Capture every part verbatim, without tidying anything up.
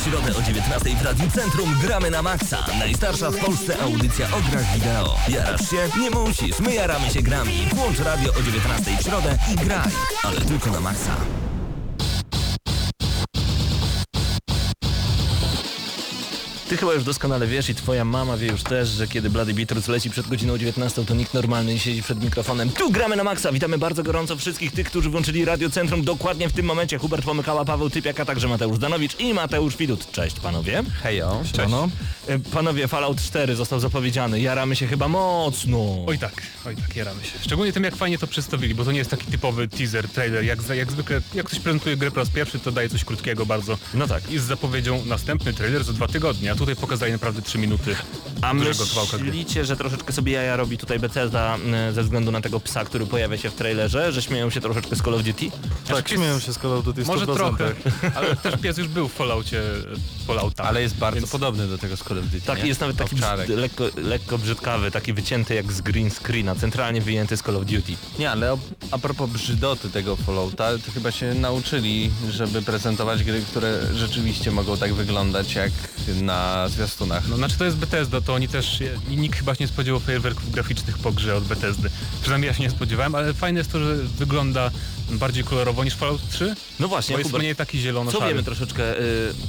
W środę o dziewiętnastej w Radiu Centrum gramy na maksa. Najstarsza w Polsce audycja o grach wideo. Jarasz się? Nie musisz. My jaramy się grami. Włącz radio o dziewiętnastej w środę i graj. Ale tylko na maksa. Ty chyba już doskonale wiesz i twoja mama wie już też, że kiedy Blady Beatrus leci przed godziną dziewiętnastą, to nikt normalny nie siedzi przed mikrofonem. Tu gramy na maksa! Witamy bardzo gorąco wszystkich tych, którzy włączyli Radio Centrum dokładnie w tym momencie. Hubert Pomykała, Paweł Typiak, a także Mateusz Danowicz i Mateusz Widut. Cześć panowie. Hejo. Cześć. Panowie, Fallout cztery został zapowiedziany. Jaramy się chyba mocno. Oj tak, oj tak, jaramy się. Szczególnie tym, jak fajnie to przedstawili, bo to nie jest taki typowy teaser, trailer. Jak, jak zwykle, jak ktoś prezentuje grę po raz pierwszy, to daje coś krótkiego bardzo. No tak. I z zapowiedzią następny trailer za dwa tygodnie. Tutaj pokazali naprawdę trzy minuty. A myślicie, że troszeczkę sobie jaja robi tutaj Bethesda ze względu na tego psa, który pojawia się w trailerze, że śmieją się troszeczkę z Call of Duty? Tak, pies... śmieją się z Call of Duty sto procent. Może trochę, ale też pies już był w Falloutie, Fallouta. Ale jest bardzo więc... podobny do tego z Call of Duty, tak, nie? Jest nawet taki bzd, lekko, lekko brzydkawy, taki wycięty jak z green screena, centralnie wyjęty z Call of Duty. Nie, ale a propos brzydoty tego Fallouta, to chyba się nauczyli, żeby prezentować gry, które rzeczywiście mogą tak wyglądać jak na na zwiastunach. No znaczy to jest Bethesda, to oni też, nikt chyba się nie spodziewał fajerwerków graficznych po grze od Bethesdy. Przynajmniej ja się nie spodziewałem, ale fajne jest to, że wygląda bardziej kolorowo niż Fallout trzy. No właśnie, bo jest Hubert, mniej taki zielono-szary. Co wiemy troszeczkę, y,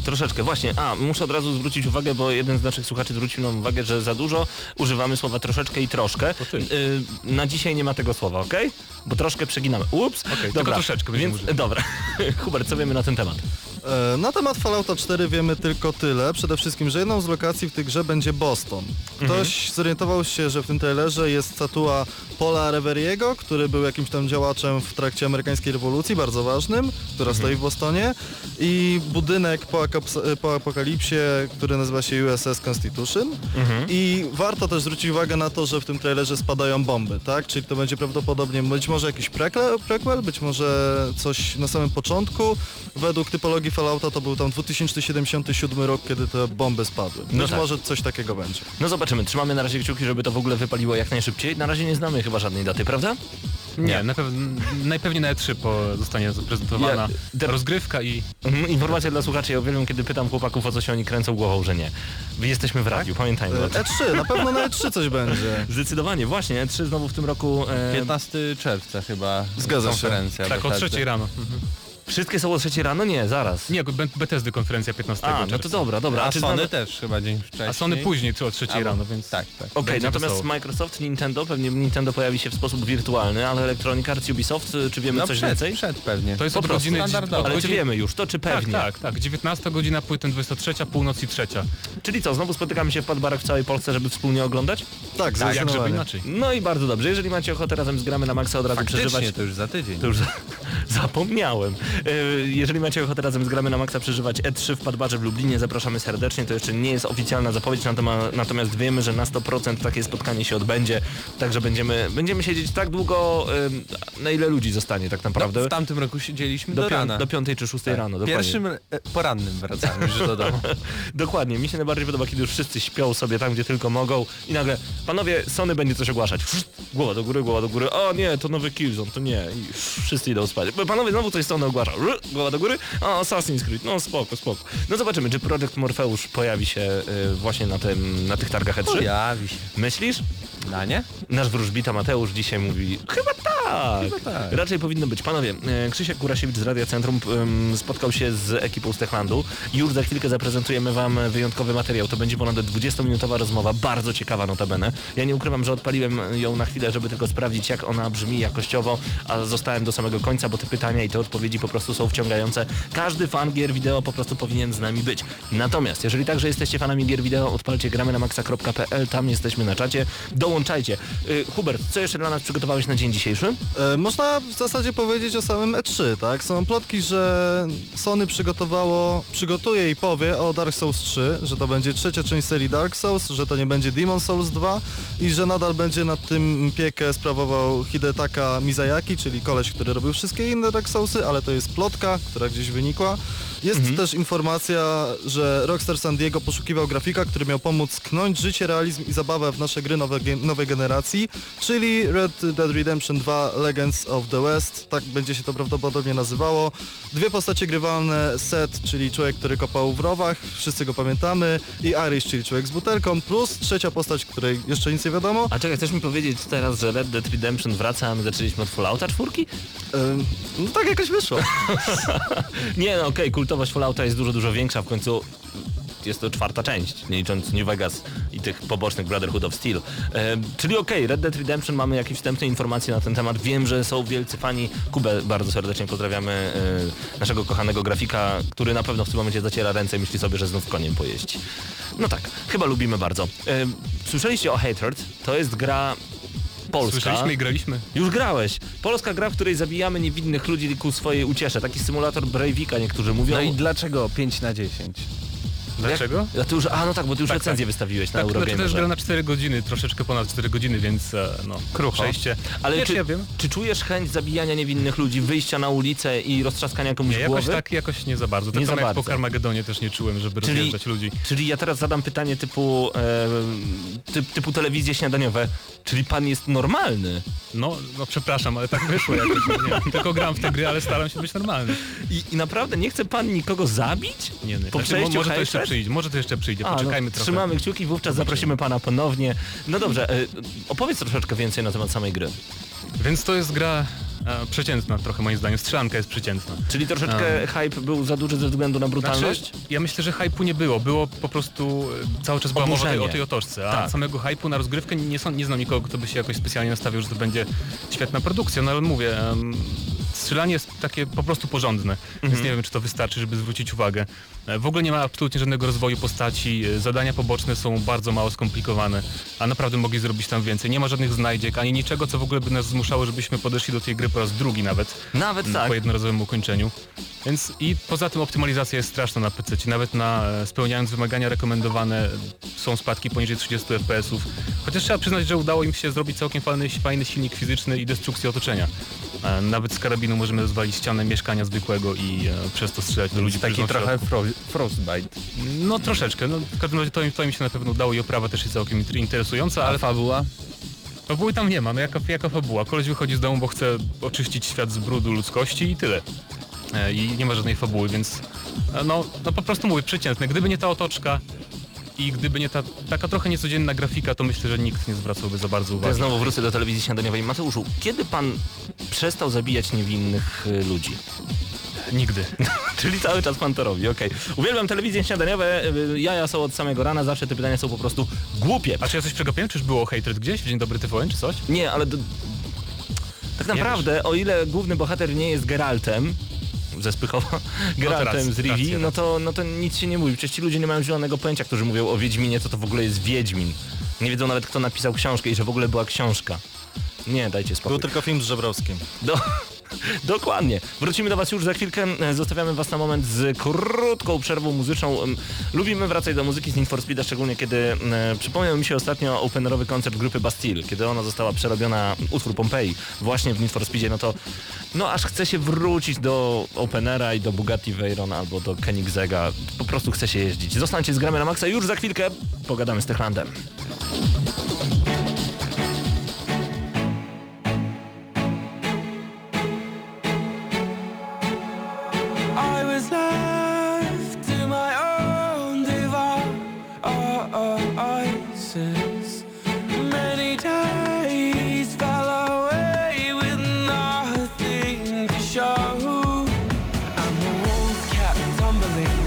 troszeczkę właśnie, a muszę od razu zwrócić uwagę, bo jeden z naszych słuchaczy zwrócił nam uwagę, że za dużo używamy słowa troszeczkę i troszkę. Y, na dzisiaj nie ma tego słowa, okej? Okay? Bo troszkę przeginamy. Ups, okay, dobra. Tylko troszeczkę będziemy używać. Dobra. Hubert, co wiemy na ten temat? Na temat Fallouta cztery wiemy tylko tyle. Przede wszystkim, że jedną z lokacji w tej grze będzie Boston. Ktoś mhm. zorientował się, że w tym trailerze jest statua Paula Reveriego, który był jakimś tam działaczem w trakcie amerykańskiej rewolucji, bardzo ważnym, która mhm. stoi w Bostonie. I budynek po, po apokalipsie, który nazywa się U S S Constitution. Mhm. I warto też zwrócić uwagę na to, że w tym trailerze spadają bomby, tak? Czyli to będzie prawdopodobnie być może jakiś prequel, być może coś na samym początku. Według typologii Fallouta to był tam dwa tysiące siedemdziesiąty siódmy rok, kiedy te bomby spadły. No Być tak. może coś takiego będzie. No zobaczymy, trzymamy na razie kciuki, żeby to w ogóle wypaliło jak najszybciej. Na razie nie znamy chyba żadnej daty, prawda? Nie, nie. Na pew- najpewniej na E trzy po zostanie zaprezentowana ja, de- rozgrywka i... Informacja dla słuchaczy, ja uwielbiam, kiedy pytam chłopaków, o co się oni kręcą głową, że nie. Jesteśmy w radiu, tak? Pamiętajmy. E trzy, na pewno na E trzy coś będzie. Zdecydowanie, właśnie, E trzy znowu w tym roku... E... piętnastego czerwca chyba. Zgadza się. Tak, o trzeciej rano. Mhm. Wszystkie są o trzeciej rano? Nie, zaraz. Nie, Bethesdy konferencja piętnastego czerwca. A, no to dobra, dobra. A, a Sony znamy... też chyba dzień wcześniej. A Sony później, czy o trzeciej rano, więc... Tak, tak. Okej, okay, natomiast wesoło. Microsoft, Nintendo, pewnie Nintendo pojawi się w sposób wirtualny, ale Electronic Arts, Ubisoft, czy wiemy no coś przed, więcej? przed pewnie. To jest po od godziny... Standardowo. Ale godzin... czy wiemy już, to czy pewnie? Tak, tak, tak. dziewiętnasta godzina, płytę dwudziesta trzecia, północ i trzecia. Czyli co, znowu spotykamy się w Padbarach w całej Polsce, żeby wspólnie oglądać? Tak, tak, jak żeby inaczej. No i bardzo dobrze, jeżeli macie ochotę, razem zgramy na maksa od razu Faktycznie, przeżywać... to już za tydzień. To już zapomniałem. Jeżeli macie ochotę, razem zgramy na maksa przeżywać E trzy w Padbarze w Lublinie, zapraszamy serdecznie. To jeszcze nie jest oficjalna zapowiedź, natomiast wiemy, że na sto procent takie spotkanie się odbędzie. Także będziemy, będziemy siedzieć tak długo, na ile ludzi zostanie tak naprawdę. No, w tamtym roku siedzieliśmy do, do rana. Pią- do piątej czy szóstej tak. rano. Dokładnie. Pierwszym e, porannym wracamy już do domu. Dokładnie. Mi się najbardziej podoba, kiedy już wszyscy śpią sobie tam, gdzie tylko mogą i nagle, panowie, Sony będzie coś ogłaszać. Głowa do góry, głowa do góry. O nie, to nowy Killzone, to nie. I wszyscy idą spać. Panowie, znowu coś Sony ogłasza. Głowa do góry. O, Assassin's Creed. No spoko, spoko. No zobaczymy, czy Project Morpheus pojawi się y, właśnie na, tym, na tych targach E trzy? Pojawi się. Myślisz? Na nie? Nasz wróżbita Mateusz dzisiaj mówi, chyba tak. Chyba tak. Raczej powinno być. Panowie, y, Krzysiek Kurasiewicz z Radia Centrum y, spotkał się z ekipą z Techlandu. Już za chwilkę zaprezentujemy wam wyjątkowy materiał. To będzie ponad dwudziestominutowa rozmowa, bardzo ciekawa notabene. Ja nie ukrywam, że odpaliłem ją na chwilę, żeby tylko sprawdzić, jak ona brzmi jakościowo, a zostałem do samego końca, bo te pytania i te odpowiedzi po prostu są wciągające. Każdy fan gier wideo po prostu powinien z nami być. Natomiast, jeżeli także jesteście fanami gier wideo, odpalcie gramy na maksa kropka p l, tam jesteśmy na czacie. Dołączajcie. Yy, Hubert, co jeszcze dla nas przygotowałeś na dzień dzisiejszy? E, można w zasadzie powiedzieć o samym E trzy, tak? Są plotki, że Sony przygotowało, przygotuje i powie o Dark Souls trzy, że to będzie trzecia część serii Dark Souls, że to nie będzie Demon Souls dwa i że nadal będzie nad tym piekę sprawował Hidetaka Miyazaki, czyli koleś, który robił wszystkie inne Dark Soulsy, ale to jest plotka, która gdzieś wynikła. Jest mhm. też informacja, że Rockstar San Diego poszukiwał grafika, który miał pomóc sknąć życie, realizm i zabawę w nasze gry nowe, nowej generacji, czyli Red Dead Redemption dwa Legends of the West, tak będzie się to prawdopodobnie nazywało. Dwie postacie grywalne, Seth, czyli człowiek, który kopał w rowach, wszyscy go pamiętamy, i Irish, czyli człowiek z butelką, plus trzecia postać, której jeszcze nic nie wiadomo. A czekaj, chcesz mi powiedzieć teraz, że Red Dead Redemption wraca, a my zaczęliśmy od Fallouta cztery? Yy, no tak jakoś wyszło. Nie no, okej, okay, kultowość Fallouta jest dużo, dużo większa, w końcu jest to czwarta część, nie licząc New Vegas i tych pobocznych Brotherhood of Steel. E, czyli okej, okay, Red Dead Redemption, mamy jakieś wstępne informacje na ten temat. Wiem, że są wielcy fani. Kubę bardzo serdecznie pozdrawiamy, e, naszego kochanego grafika, który na pewno w tym momencie zaciera ręce i myśli sobie, że znów koniem pojeździ. No tak, chyba lubimy bardzo. E, słyszeliście o Hatred? To jest gra... Polska. Słyszeliśmy i graliśmy. Już grałeś. Polska gra, w której zabijamy niewinnych ludzi ku swojej uciesze. Taki symulator Breivika niektórzy mówią. No i dlaczego pięć na dziesięć? Dlaczego? A, ty już, a no tak, bo ty już tak, recenzję tak. wystawiłeś na tak, Eurogamerze. Tak, znaczy też gra na cztery godziny, troszeczkę ponad cztery godziny, więc no, krucho. Przejście. Ale wiesz, czy, ja wiem. czy czujesz chęć zabijania niewinnych ludzi, wyjścia na ulicę i roztrzaskania komuś nie, jakoś głowy? Tak, jakoś nie za bardzo. Tak nie samo za jak bardzo. Po Armagedonie też nie czułem, żeby czyli, rozjeżdżać ludzi. Czyli ja teraz zadam pytanie typu, e, typ, typu telewizje śniadaniowe. Czyli pan jest normalny? No, no przepraszam, ale tak wyszło jakoś. Nie, tylko gram w te gry, ale staram się być normalny. I, i naprawdę nie chce pan nikogo zabić? Nie, nie. Po znaczy, przejściu może to jeszcze przyjdzie, może to jeszcze przyjdzie. A, poczekajmy no, trochę. Trzymamy kciuki, wówczas Zobaczymy. zaprosimy pana ponownie. No dobrze, y, opowiedz troszeczkę więcej na temat samej gry. Więc to jest gra... przeciętna trochę moim zdaniem, strzelanka jest przeciętna. Czyli troszeczkę um. hype był za duży ze względu na brutalność? Znaczy, ja myślę, że hype'u nie było, było po prostu cały czas była mowa o tej otoczce, a tak. samego hype'u na rozgrywkę nie, są, nie znam nikogo, kto by się jakoś specjalnie nastawił, że to będzie świetna produkcja, no ale mówię, um, strzelanie jest takie po prostu porządne, mhm. więc nie wiem, czy to wystarczy, żeby zwrócić uwagę. W ogóle nie ma absolutnie żadnego rozwoju postaci, zadania poboczne są bardzo mało skomplikowane, a naprawdę mogli zrobić tam więcej. Nie ma żadnych znajdziek, ani niczego, co w ogóle by nas zmuszało, żebyśmy podeszli do tej gry po raz drugi nawet. Nawet tak. Po jednorazowym ukończeniu. Więc i poza tym optymalizacja jest straszna na P C. Nawet na, spełniając wymagania rekomendowane, są spadki poniżej trzydziestu F P S-ów. Chociaż trzeba przyznać, że udało im się zrobić całkiem fajny, fajny silnik fizyczny i destrukcję otoczenia. Nawet z karabinu możemy rozwalić ścianę mieszkania zwykłego i przez to strzelać do ludzi. Taki trochę frostbite. No troszeczkę. No, w każdym razie to, to im się na pewno udało i oprawa też jest całkiem interesująca, ale... A fabuła? Fabuły tam nie ma. No jaka, jaka fabuła? Koleś wychodzi z domu, bo chce oczyścić świat z brudu ludzkości i tyle. I nie ma żadnej fabuły, więc no, no po prostu mówię, przeciętne. Gdyby nie ta otoczka i gdyby nie ta taka trochę niecodzienna grafika, to myślę, że nikt nie zwracałby za bardzo uwagi. Ja znowu wrócę do telewizji śniadaniowej. Mateuszu, kiedy pan przestał zabijać niewinnych ludzi? Nigdy. Czyli cały czas pan to robi, okej. Okay. Uwielbiam telewizje śniadaniowe, jaja są od samego rana, zawsze te pytania są po prostu głupie. A czy ja coś przegapiłem? Czyż było Hatred gdzieś? W Dzień Dobry T V N czy coś? Nie, ale... Do... Tak naprawdę, wiesz? O ile główny bohater nie jest Geraltem, ze Spychowa, Geraltem no z Rivi, no to, no to nic się nie mówi. Przecież ci ludzie nie mają zielonego pojęcia, którzy mówią o Wiedźminie, co to w ogóle jest Wiedźmin. Nie wiedzą nawet, kto napisał książkę i że w ogóle była książka. Nie, dajcie spokój. Był tylko film z Żebrowskim. Do... Dokładnie. Wrócimy do was już za chwilkę. Zostawiamy was na moment z krótką przerwą muzyczną. Lubimy wracać do muzyki z Need for Speeda, szczególnie kiedy przypomniał mi się ostatnio openerowy koncert grupy Bastille, kiedy ona została przerobiona, utwór Pompeii właśnie w Need for Speedzie, no to no aż chce się wrócić do openera i do Bugatti Veyron albo do Koenigsegga. Po prostu chce się jeździć. Zostańcie z gramy na maksa, już za chwilkę pogadamy z Techlandem.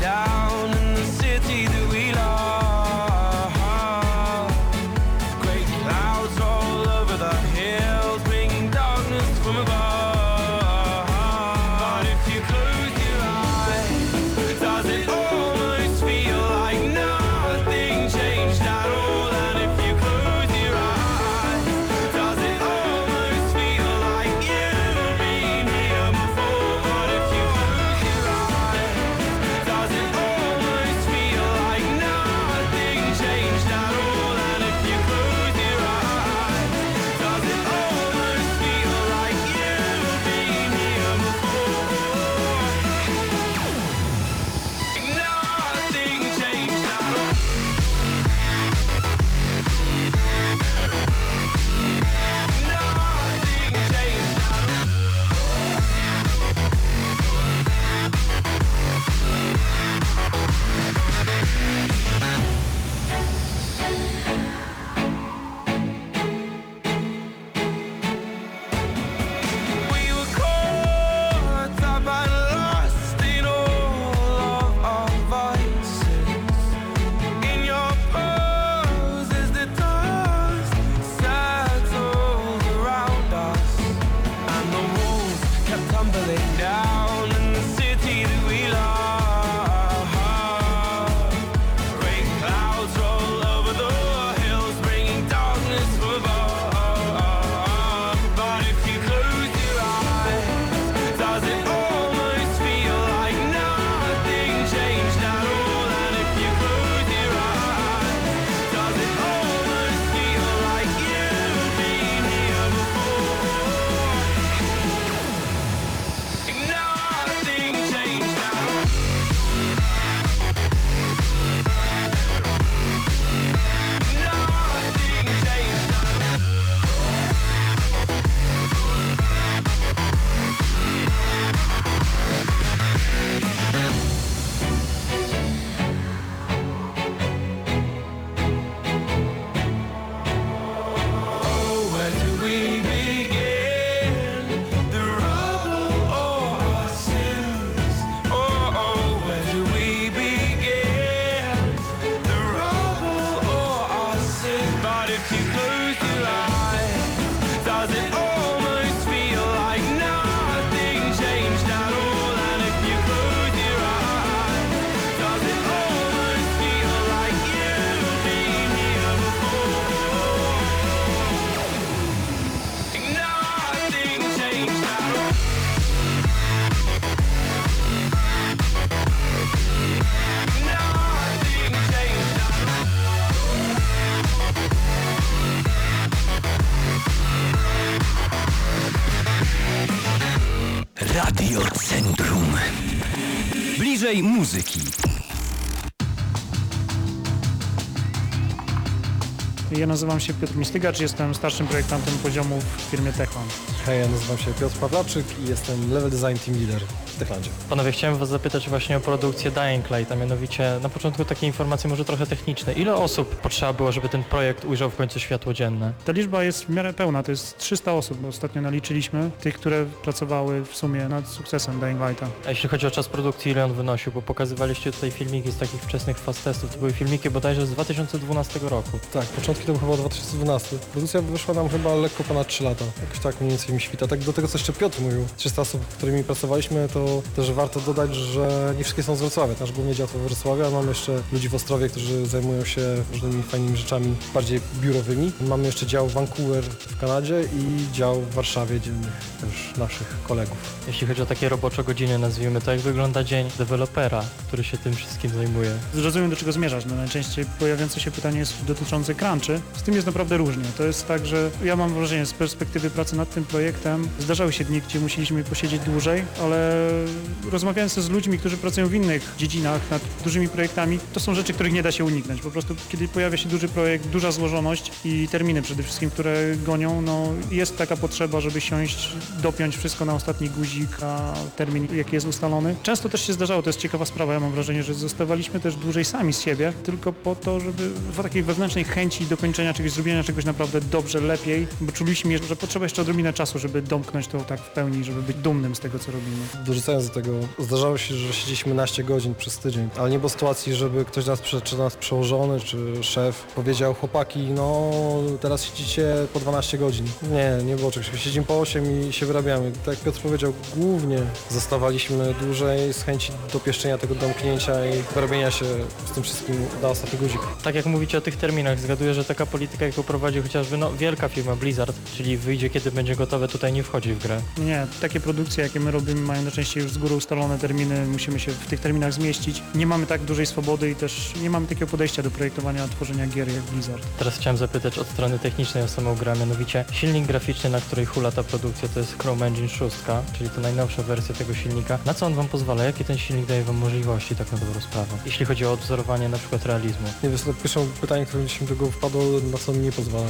Down in the city that we love, great Radio Centrum. Bliżej muzyki. Ja nazywam się Piotr Mistygacz, jestem starszym projektantem poziomu w firmie Techland. Hej, ja nazywam się Piotr Pawlaczyk i jestem level design team leader w Techlandzie. Panowie, chciałem was zapytać właśnie o produkcję Dying Light, a mianowicie na początku takie informacje może trochę techniczne. Ile osób potrzeba było, żeby ten projekt ujrzał w końcu światło dzienne? Ta liczba jest w miarę pełna, to jest trzysta osób, bo ostatnio naliczyliśmy tych, które pracowały w sumie nad sukcesem Dying Lighta. A jeśli chodzi o czas produkcji, ile on wynosił? Bo pokazywaliście tutaj filmiki z takich wczesnych fast testów, to były filmiki bodajże z dwa tysiące dwunastego roku. Tak, początki to był chyba dwa tysiące dwunasty. Produkcja wyszła nam chyba lekko ponad trzy lata, jakoś tak mniej więcej mi świta. Tak do tego, co jeszcze Piotr mówił, trzysta osób, z którymi pracowaliśmy, to też warto dodać, że nie wszystkie są z Wrocławia. Nasz główny dział to Wrocławia, mamy jeszcze ludzi w Ostrowie, którzy zajmują się różnymi fajnymi rzeczami bardziej biurowymi. Mamy jeszcze dział Vancouver w Kanadzie i dział w Warszawie, gdzie też naszych kolegów. Jeśli chodzi o takie robocze godziny, nazwijmy to, jak wygląda dzień dewelopera, który się tym wszystkim zajmuje? Zrozumiem, do czego zmierzasz. No, najczęściej pojawiające się pytanie jest dotyczące crunchu. Z tym jest naprawdę różnie. To jest tak, że ja mam wrażenie, z perspektywy pracy nad tym projektem zdarzały się dni, gdzie musieliśmy posiedzieć dłużej, ale rozmawiając z ludźmi, którzy pracują w innych dziedzinach nad dużymi projektami, to są rzeczy, których nie da się uniknąć. Po prostu kiedy pojawia się duży projekt, duża złożoność i terminy przede wszystkim, które gonią, no jest taka potrzeba, żeby siąść, dopiąć wszystko na ostatni guzik, a termin jaki jest ustalony. Często też się zdarzało, to jest ciekawa sprawa, ja mam wrażenie, że zostawaliśmy też dłużej sami z siebie, tylko po to, żeby w takiej wewnętrznej chęci dokończenia czegoś, zrobienia czegoś naprawdę dobrze, lepiej, bo czuliśmy, że potrzeba jeszcze odrobinę czasu, żeby domknąć to tak w pełni, żeby być dumnym z tego, co robimy. Dorzucając do tego, zdarzało się, że siedzieliśmy naście godzin przez tydzień, ale nie było sytuacji, żeby ktoś nas, czy nas przełożony, czy szef powiedział: chłopaki, no teraz siedzicie po dwanaście godzin. Nie, nie było czegoś. Siedzimy po osiem i się wyrabiamy. Tak jak Piotr powiedział, głównie zostawaliśmy dłużej z chęci dopieszczenia tego domknięcia i wyrobienia się z tym wszystkim na ostatni guzik. Tak jak mówicie o tych terminach, zgaduję, że taka polityka, jaką prowadzi chociażby no, wielka firma Blizzard, czyli wyjdzie kiedy będzie gotowe, tutaj nie wchodzi w grę. Nie, takie produkcje, jakie my robimy, mają najczęściej już z góry ustalone terminy, musimy się w tych terminach zmieścić. Nie mamy tak dużej swobody i też nie mamy takiego podejścia do projektowania, tworzenia gier jak Blizzard. Teraz chciałem zapytać od strony technicznej o samą grę, mianowicie silnik graficzny, na której hula ta produkcja, to jest Chrome Engine sześć, czyli to najnowsza wersja tego silnika. Na co on wam pozwala? Jakie ten silnik daje wam możliwości, tak na dobrą sprawę? Jeśli chodzi o odwzorowanie na przykład realizmu. Nie wiem, to pierwsze pytanie, które mi się do tego wpadło, na co on nie pozwala.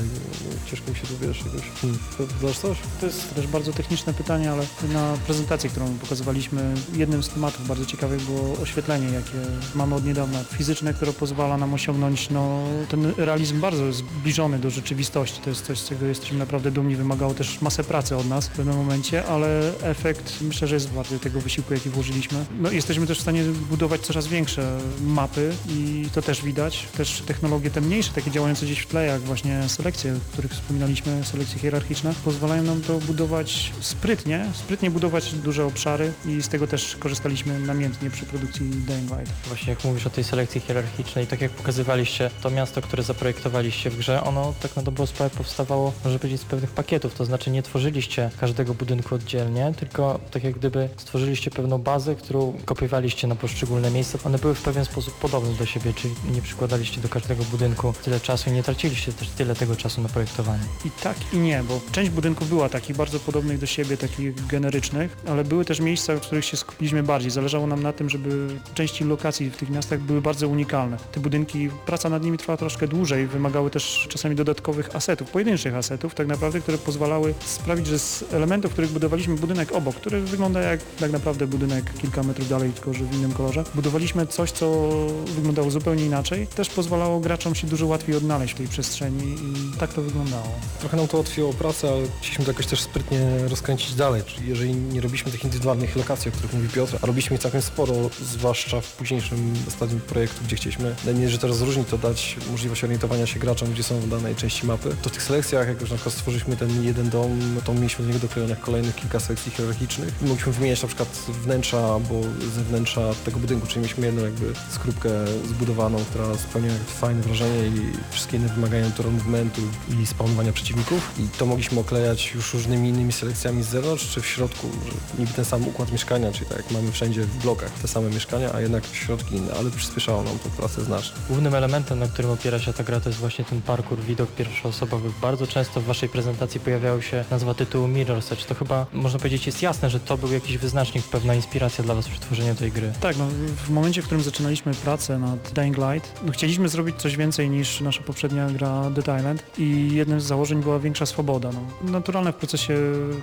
Ciężko mi się dowiesz czegoś. Hmm. Znasz coś? To jest też bardzo techniczne pytanie, ale na prezentacji, którą pokazywaliśmy, jednym z tematów bardzo ciekawych było oświetlenie, jakie mamy od niedawna, fizyczne, które pozwala nam osiągnąć no, ten realizm bardzo zbliżony do rzeczywistości. To jest coś, z czego jesteśmy naprawdę dumni, wymagało też masę pracy od nas w pewnym momencie, ale efekt myślę, że jest warty tego wysiłku, jaki włożyliśmy. No, jesteśmy też w stanie budować coraz większe mapy i to też widać. Też technologie te mniejsze, takie działające gdzieś w tle, jak właśnie selekcje, o których wspominaliśmy, selekcje hierarchiczne, pozwalają nam to budować sprytnie, sprytnie budować duże obszary i z tego też korzystaliśmy namiętnie przy produkcji Dying Light. Właśnie jak mówisz o tej selekcji hierarchicznej, tak jak pokazywaliście, to miasto, które zaprojektowaliście w grze, ono tak na dobrą sprawę powstawało, może powiedzieć, z pewnych pakietów, to znaczy nie tworzyliście każdego budynku oddzielnie, tylko tak jak gdyby stworzyliście pewną bazę, którą kopiowaliście na poszczególne miejsca. One były w pewien sposób podobne do siebie, czyli nie przykładaliście do każdego budynku tyle czasu i nie traciliście też tyle tego czasu na projektowanie. I tak i nie, bo część budynków była takich bardzo podobnych do siebie, takich generycznych, ale były też miejsca, w których się skupiliśmy bardziej. Zależało nam na tym, żeby części lokacji w tych miastach były bardzo unikalne. Te budynki, praca nad nimi trwała troszkę dłużej, wymagały też czasami dodatkowych asetów, pojedynczych asetów tak naprawdę, które pozwalały sprawić, że z elementów, których budowaliśmy budynek obok, który wygląda jak tak naprawdę budynek kilka metrów dalej, tylko że w innym kolorze, budowaliśmy coś, co wyglądało zupełnie inaczej. Też pozwalało graczom się dużo łatwiej odnaleźć w tej przestrzeni i tak to wyglądało. Trochę nam to ułatwiło pracę, ale chcieliśmy to jakoś też sprytnie rozkręcić dalej. Czyli jeżeli nie robiliśmy tych indywidualnych lokacji, o których mówi Piotr, a robiliśmy ich całkiem sporo, zwłaszcza w późniejszym stadium projektu, gdzie chcieliśmy najmniej, że to rozróżnić, to dać możliwość orientowania się graczom, gdzie są w danej części mapy. To w tych selekcjach, jak już na przykład stworzyliśmy ten jeden dom, to mieliśmy do niego doklejonych kolejnych kilka sekcji hierarchicznych. Mogliśmy wymieniać na przykład wnętrza albo zewnętrza tego budynku, czyli mieliśmy jedną jakby skrupkę zbudowaną, która spełnia fajne wrażenie i wszystkie inne wymagają to movementu i spawnowania przeciwników. I to mogliśmy oklejać już różnymi innymi selekcjami z zewnątrz czy w środku, że niby ten sam układ mieszkania, czyli tak jak mamy wszędzie w blokach te same mieszkania, a jednak środki inne, ale przyspieszało nam to pracę znacznie. Głównym elementem, na którym opiera się ta gra, to jest właśnie ten parkour, widok pierwszoosobowy. Bardzo często w waszej prezentacji pojawiała się nazwa tytułu Mirror's Edge. To chyba, można powiedzieć, jest jasne, że to był jakiś wyznacznik, pewna inspiracja dla was przy tworzeniu tej gry. Tak, no w momencie, w którym zaczynaliśmy pracę nad Dying Light, no, chcieliśmy zrobić coś więcej niż nasza poprzednia gra Dead Island i jednym z założeń była większa swoboda. No, naturalne w procesie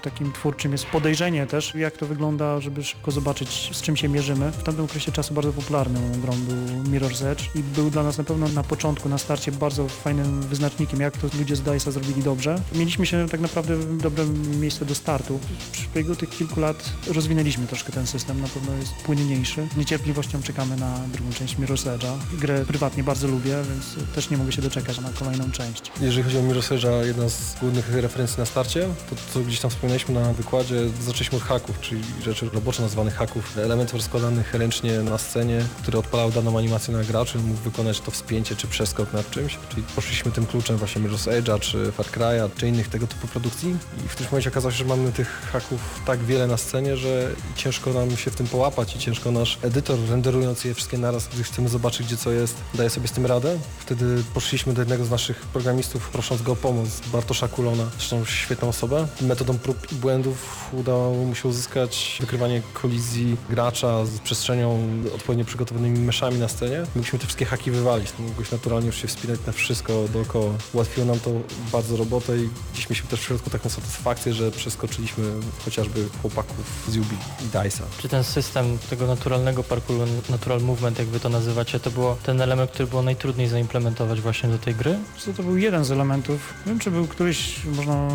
takim twórczym jest podejrzenie też, jak to wygląda, żeby szybko zobaczyć, z czym się mierzymy. W tamtym okresie czasu bardzo popularną grą był Mirror's Edge i był dla nas na pewno na początku, na starcie bardzo fajnym wyznacznikiem, jak to ludzie z dajsa zrobili dobrze. Mieliśmy się tak naprawdę w dobrym miejscu do startu. W przypadku tych kilku lat rozwinęliśmy troszkę ten system, na pewno jest płynniejszy. Z niecierpliwością czekamy na drugą część Mirror's Edge'a. Grę prywatnie bardzo lubię, więc też nie mogę się doczekać na kolejną część. Jeżeli chodzi o Mirror's Edge'a, jedna z głównych referencji na starcie, to co gdzieś tam wspominaliśmy na wykładzie, zaczęliśmy od haków, czyli rzeczy robocze nazwanych haków, elementów rozkładanych ręcznie na scenie, które odpalały daną animację na graczy, mógł wykonać to wspięcie czy przeskok nad czymś. Czyli poszliśmy tym kluczem właśnie Mirror's Edge'a, czy Far Cry'a, czy innych tego typu produkcji i w którymś momencie okazało się, że mamy tych haków tak wiele na scenie, że ciężko nam się w tym połapać i ciężko nasz edytor, renderując je wszystkie naraz, gdy chcemy zobaczyć, gdzie co jest, daje sobie z tym radę. Wtedy poszliśmy do jednego z naszych programistów, prosząc go o pomoc, Bartosza Kulona, zresztą świetną osobę. Metodą prób i błędów udało mu się uzyskać wykrywanie kolizji gracza z przestrzenią, odpowiednio przygotowanymi meszami na scenie. Mogliśmy te wszystkie haki wywalić, mogłeś naturalnie już się wspinać na wszystko dookoła. Ułatwiło nam to bardzo robotę i dziś mieliśmy też w środku taką satysfakcję, że przeskoczyliśmy chociażby chłopaków z Ubi i dajsa. Czy ten system tego naturalnego parkouru, natural movement, jakby to nazywacie, to było ten element, który było najtrudniej zaimplementować właśnie do tej gry? Co to był jeden z elementów. Nie wiem, czy był któryś, można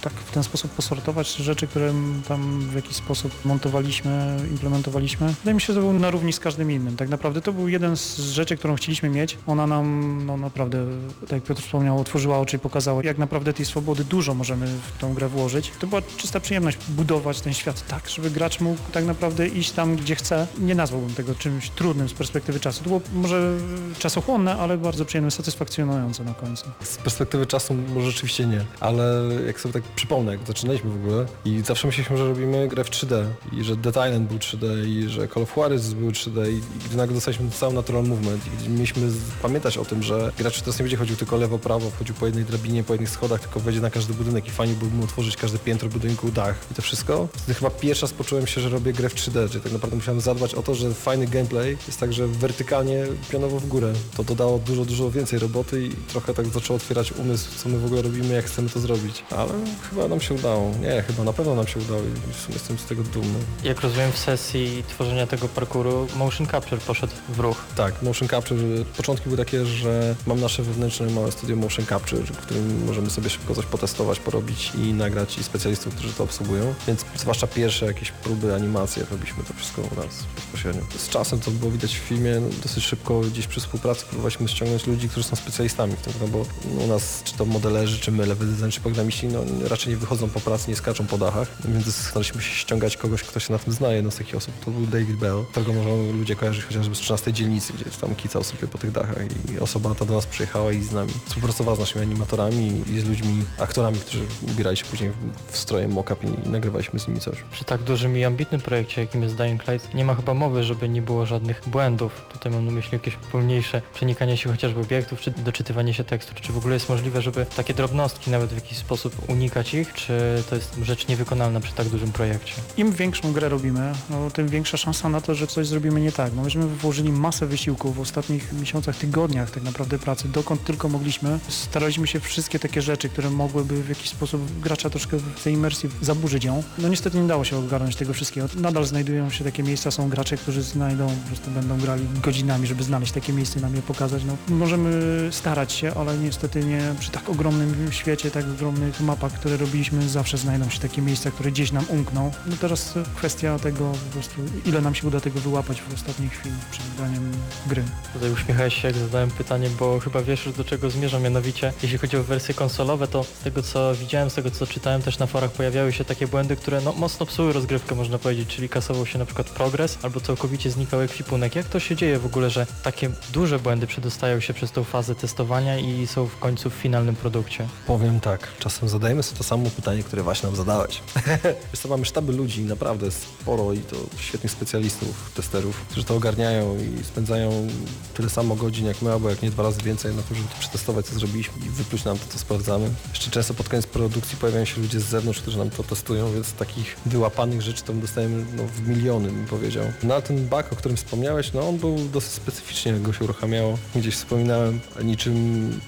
tak w ten sposób posortować rzeczy, które tam w jakiś sposób montowaliśmy, implementowaliśmy. Wydaje mi się, że to był na równi z każdym innym. Tak naprawdę to był jeden z rzeczy, którą chcieliśmy mieć. Ona nam, no naprawdę, tak jak Piotr wspomniał, otworzyła oczy i pokazała, jak naprawdę tej swobody dużo możemy w tą grę włożyć. To była czysta przyjemność budować ten świat tak, żeby gracz mógł tak naprawdę iść tam, gdzie chce. Nie nazwałbym tego czymś trudnym z perspektywy czasu. To było może czasochłonne, ale bardzo przyjemne, satysfakcjonujące na końcu. Z perspektywy czasu może rzeczywiście nie, ale jak sobie tak przypomnę, jak zaczynaliśmy w ogóle i zawsze myśleliśmy, że robimy grę w trzy D i że Dead Island był trzy D i że Call of Juarez był trzy D i, i nagle dostaliśmy cały natural movement i mieliśmy pamiętać o tym, że gracz teraz nie będzie chodził tylko lewo, prawo, chodził po jednej drabinie, po jednych schodach, tylko wejdzie na każdy budynek i fajnie byłby mu otworzyć każde piętro budynku, dach i to wszystko. Wtedy chyba pierwszy raz poczułem się, że robię grę w trzy D, czyli tak naprawdę musiałem zadbać o to, że fajny gameplay jest tak, że wertykalnie, pionowo w górę. To dodało dużo, dużo więcej roboty i trochę tak zaczęło otwierać umysł, co my w ogóle robimy, jak chcemy to zrobić. Ale chyba nam się udało. Nie, chyba na pewno nam się udało i w sumie jestem z tego dumny. Jak rozumiem, w sesji tworzenia tego parkouru motion capture poszedł w ruch. Tak, motion capture. Początki były takie, że mam nasze wewnętrzne małe studio motion capture, w którym możemy sobie szybko coś potestować, porobić i nagrać i specjalistów, którzy to obsługują. Więc zwłaszcza pierwsze jakieś próby, animacje, robiliśmy to wszystko u nas bezpośrednio. Z czasem, co było widać w filmie, dosyć szybko gdzieś przy współpracy próbowaliśmy ściągnąć ludzi, którzy są specjalistami w tym, no bo u nas czy to modelerzy, czy my, level design, czy programiści, no raczej nie wychodzą po pracy, nie skaczą po dachach, więc staraliśmy się ściągać kogoś, kto się na tym znaje, no z takich osób to był David Bell, którego może ludzie kojarzyć chociażby z trzynastej dzielnicy, gdzie tam kicał sobie po tych dachach i osoba ta do nas przyjechała i z nami współpracowała z naszymi animatorami i z ludźmi, aktorami, którzy ubierali się później w stroje mock-up i nagrywaliśmy z nimi coś. Przy tak dużym i ambitnym projekcie, jakim jest Dying Light, nie ma chyba mowy, żeby nie było żadnych błędów. Tutaj mam na myśli jakieś pomniejsze przenikanie się chociażby obiektów, czy doczytywanie się tekstu, czy w ogóle jest możliwe, żeby takie drobnostki nawet w jakiś sposób unikać ich, czy to jest rzecz niewykonalna przy tak dużym projekcie? Im większą grę robimy, no, tym większa szansa na to, że coś zrobimy nie tak. No, myśmy włożyli masę wysiłku w ostatnich miesiącach, tygodniach tak naprawdę pracy, dokąd tylko mogliśmy. Staraliśmy się wszystkie takie rzeczy, które mogłyby w jakiś sposób gracza troszkę w tej imersji zaburzyć ją. No niestety nie dało się ogarnąć tego wszystkiego. Nadal znajdują się takie miejsca, są gracze, którzy znajdą, po prostu będą grali godzinami, żeby znaleźć takie miejsce, nam je pokazać. No, możemy starać się, ale niestety nie przy tak ogromnym świecie, tak ogromnych mapach, które robiliśmy, zawsze znajdą się takie miejsca, które gdzieś nam umkną. No teraz kwestia tego po prostu, ile nam się uda tego wyłapać w ostatniej chwili przed wydaniem gry. Tutaj uśmiechałeś się, jak zadałem pytanie, bo chyba wiesz, do czego zmierzam, mianowicie jeśli chodzi o wersje konsolowe, to z tego co widziałem, z tego co czytałem też na forach, pojawiały się takie błędy, które no, mocno psuły rozgrywkę, można powiedzieć, czyli kasował się na przykład progres albo całkowicie znikał ekwipunek. Jak to się dzieje w ogóle, że takie duże błędy przedostają się przez tą fazę testowania i są w końcu w finalnym produkcie? Powiem tak, czasem zadajemy sobie to samo pytanie, które właśnie nam zadałeś. Wiesz co, mamy sztaby ludzi, naprawdę sporo i to świetnych specjalistów, testerów, którzy to ogarniają i spędzają tyle samo godzin jak my, albo jak nie dwa razy więcej na to, żeby to przetestować, co zrobiliśmy i wypluć nam to, co sprawdzamy. Jeszcze często pod koniec produkcji pojawiają się ludzie z zewnątrz, którzy nam to testują, więc takich wyłapanych rzeczy to my dostajemy no, w miliony, bym powiedział. No ale ten bug, o którym wspomniałeś, no on był dosyć specyficznie, jak go się uruchamiało. Gdzieś wspominałem, niczym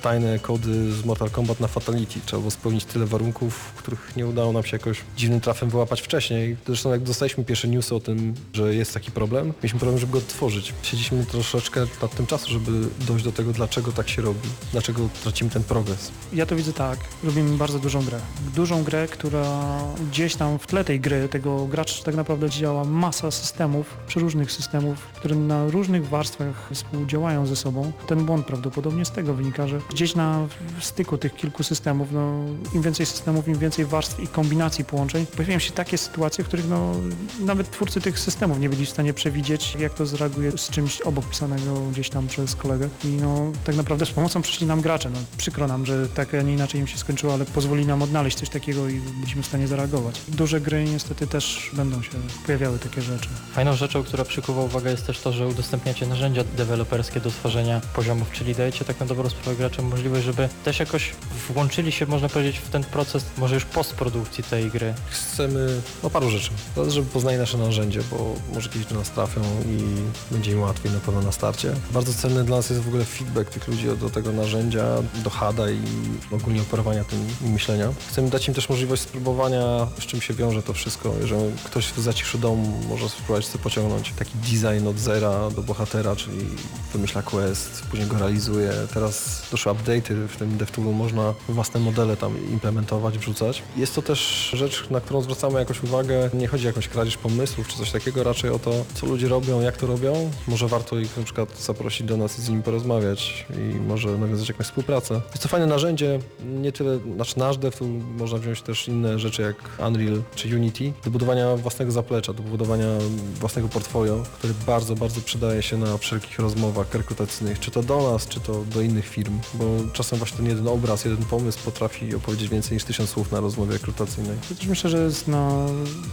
tajne kody z Mortal Kombat na Fatality. Trzeba było spełnić tyle warunków, których nie udało nam się jakoś dziwnym trafem wyłapać wcześniej. Zresztą jak dostaliśmy pierwsze newsy o tym, że jest taki problem, mieliśmy problem, żeby go odtworzyć. Siedzieliśmy troszeczkę nad tym czasu, żeby dojść do tego, dlaczego tak się robi, dlaczego tracimy ten progres. Ja to widzę tak, robimy bardzo dużą grę. Dużą grę, która gdzieś tam w tle tej gry, tego gracza tak naprawdę działa masa systemów, przeróżnych systemów, które na różnych warstwach współdziałają ze sobą. Ten błąd prawdopodobnie z tego wynika, że gdzieś na styku tych kilku systemów, no, im więcej systemów, im więcej warstw i kombinacji połączeń, pojawiają się takie sytuacje, w których no, nawet twórcy tych systemów nie byli w stanie przewidzieć, jak to zareaguje z czymś obok pisanego gdzieś tam przez kolegę. I no, tak naprawdę z pomocą przyszli nam gracze. No, przykro nam, że tak, a nie inaczej im się skończyło, ale pozwoli nam odnaleźć coś takiego i byliśmy w stanie zareagować. Duże gry niestety też będą się pojawiały takie rzeczy. Fajną rzeczą, która przykuwa uwagę, jest też to, że udostępniacie narzędzia deweloperskie do stworzenia poziomów, czyli dajecie tak na dobrą sprawę graczom możliwość, żeby też jakoś włączyli się, można powiedzieć, w ten proces może już postprodukcji tej gry. Chcemy, no paru rzeczy. To, żeby poznali nasze narzędzie, bo może kiedyś do nas trafią i będzie im łatwiej na pewno na starcie. Bardzo cenny dla nas jest w ogóle feedback tych ludzi do tego narzędzia, do hada i ogólnie operowania tym i myślenia. Chcemy dać im też możliwość spróbowania, z czym się wiąże to wszystko, że ktoś w zaciszu domu może spróbować sobie pociągnąć taki design od zera do bohatera, czyli wymyśla quest, później go realizuje. Teraz doszły update'y, w tym DevToolu można własne modele tam implementować, wrzucać. Jest to też rzecz, na którą zwracamy jakoś uwagę. Nie chodzi o jakąś kradzież pomysłów czy coś takiego, raczej o to, co ludzie robią, jak to robią. Może warto ich na przykład zaprosić do nas i z nimi porozmawiać i może nawiązać jakąś współpracę. Jest to fajne narzędzie, nie tyle, znaczy nasz DevTool, można wziąć też inne rzeczy jak Unreal czy Unity, do budowania własnego zaplecza, do budowania własnego portfolio, który bardzo, bardzo przydaje się na wszelkich rozmowach rekrutacyjnych, czy to do nas, czy to do innych firm, bo czasem właśnie ten jeden obraz, jeden pomysł potrafi opowiedzieć więcej niż tysiąc słów na rozmowie rekrutacyjnej. Myślę, że jest na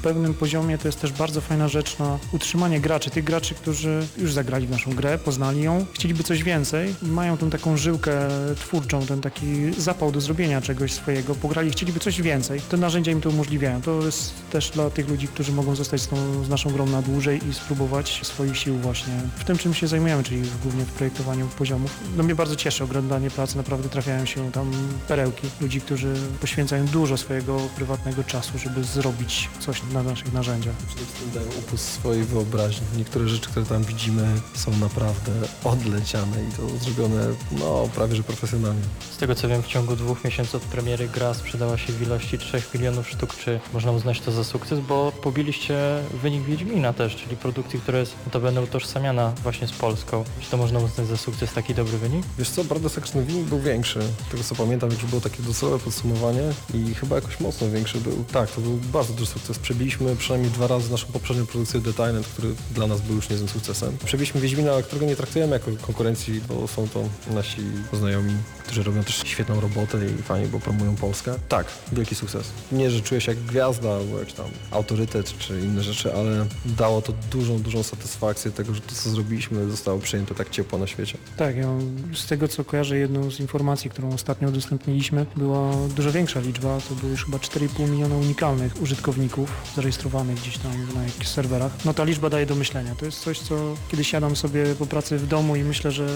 pewnym poziomie to jest też bardzo fajna rzecz na utrzymanie graczy, tych graczy, którzy już zagrali w naszą grę, poznali ją, chcieliby coś więcej, mają tą taką żyłkę twórczą, ten taki zapał do zrobienia czegoś swojego, pograli, chcieliby coś więcej, te narzędzia im to umożliwiają. To jest też dla tych ludzi, którzy mogą zostać z, tą, z naszą grą na dłużej i spróbować swoich sił właśnie w tym, czym się zajmujemy, czyli głównie w projektowaniu poziomów. No mnie bardzo cieszy oglądanie pracy, naprawdę trafiają się tam perełki ludzi, którzy poświęcają dużo swojego prywatnego czasu, żeby zrobić coś na naszych narzędziach. Przede wszystkim dają upust swojej wyobraźni. Niektóre rzeczy, które tam widzimy, są naprawdę odleciane i to zrobione no prawie że profesjonalnie. Z tego co wiem, w ciągu dwóch miesięcy od premiery gra sprzedała się w ilości trzech milionów sztuk. Czy można uznać to za sukces? Bo pobiliście wynik Wiedźmina też, czyli produkcji, która jest to będą utożsamiana właśnie z Polską. Czy to można uznać za sukces taki dobry wynik? Wiesz co, bardzo seksny wynik był większy. Z tego co pamiętam, już było takie docelowe podsumowanie i chyba jakoś mocno większy był. Tak, to był bardzo duży sukces. Przebiliśmy przynajmniej dwa razy naszą poprzednią produkcję Dead Island, który dla nas był już niezłym sukcesem. Przebiliśmy Wiedźmina, którego nie traktujemy jako konkurencji, bo są to nasi znajomi, którzy robią też świetną robotę i fajnie, bo promują Polskę. Tak, wielki sukces. Nie, że czuję się jak gwiazda, albo jak tam autorytet, czy inne rzeczy, ale dało to dużą, dużą satysfakcję tego, że to, co zrobiliśmy, zostało przyjęte tak ciepło na świecie. Tak, ja z tego, co kojarzę, jedną z informacji, którą ostatnio udostępniliśmy, była dużo większa liczba, to było już chyba cztery i pół miliona unikalnych użytkowników zarejestrowanych gdzieś tam na jakichś serwerach. No ta liczba daje do myślenia. To jest coś, co kiedy siadam sobie po pracy w domu i myślę, że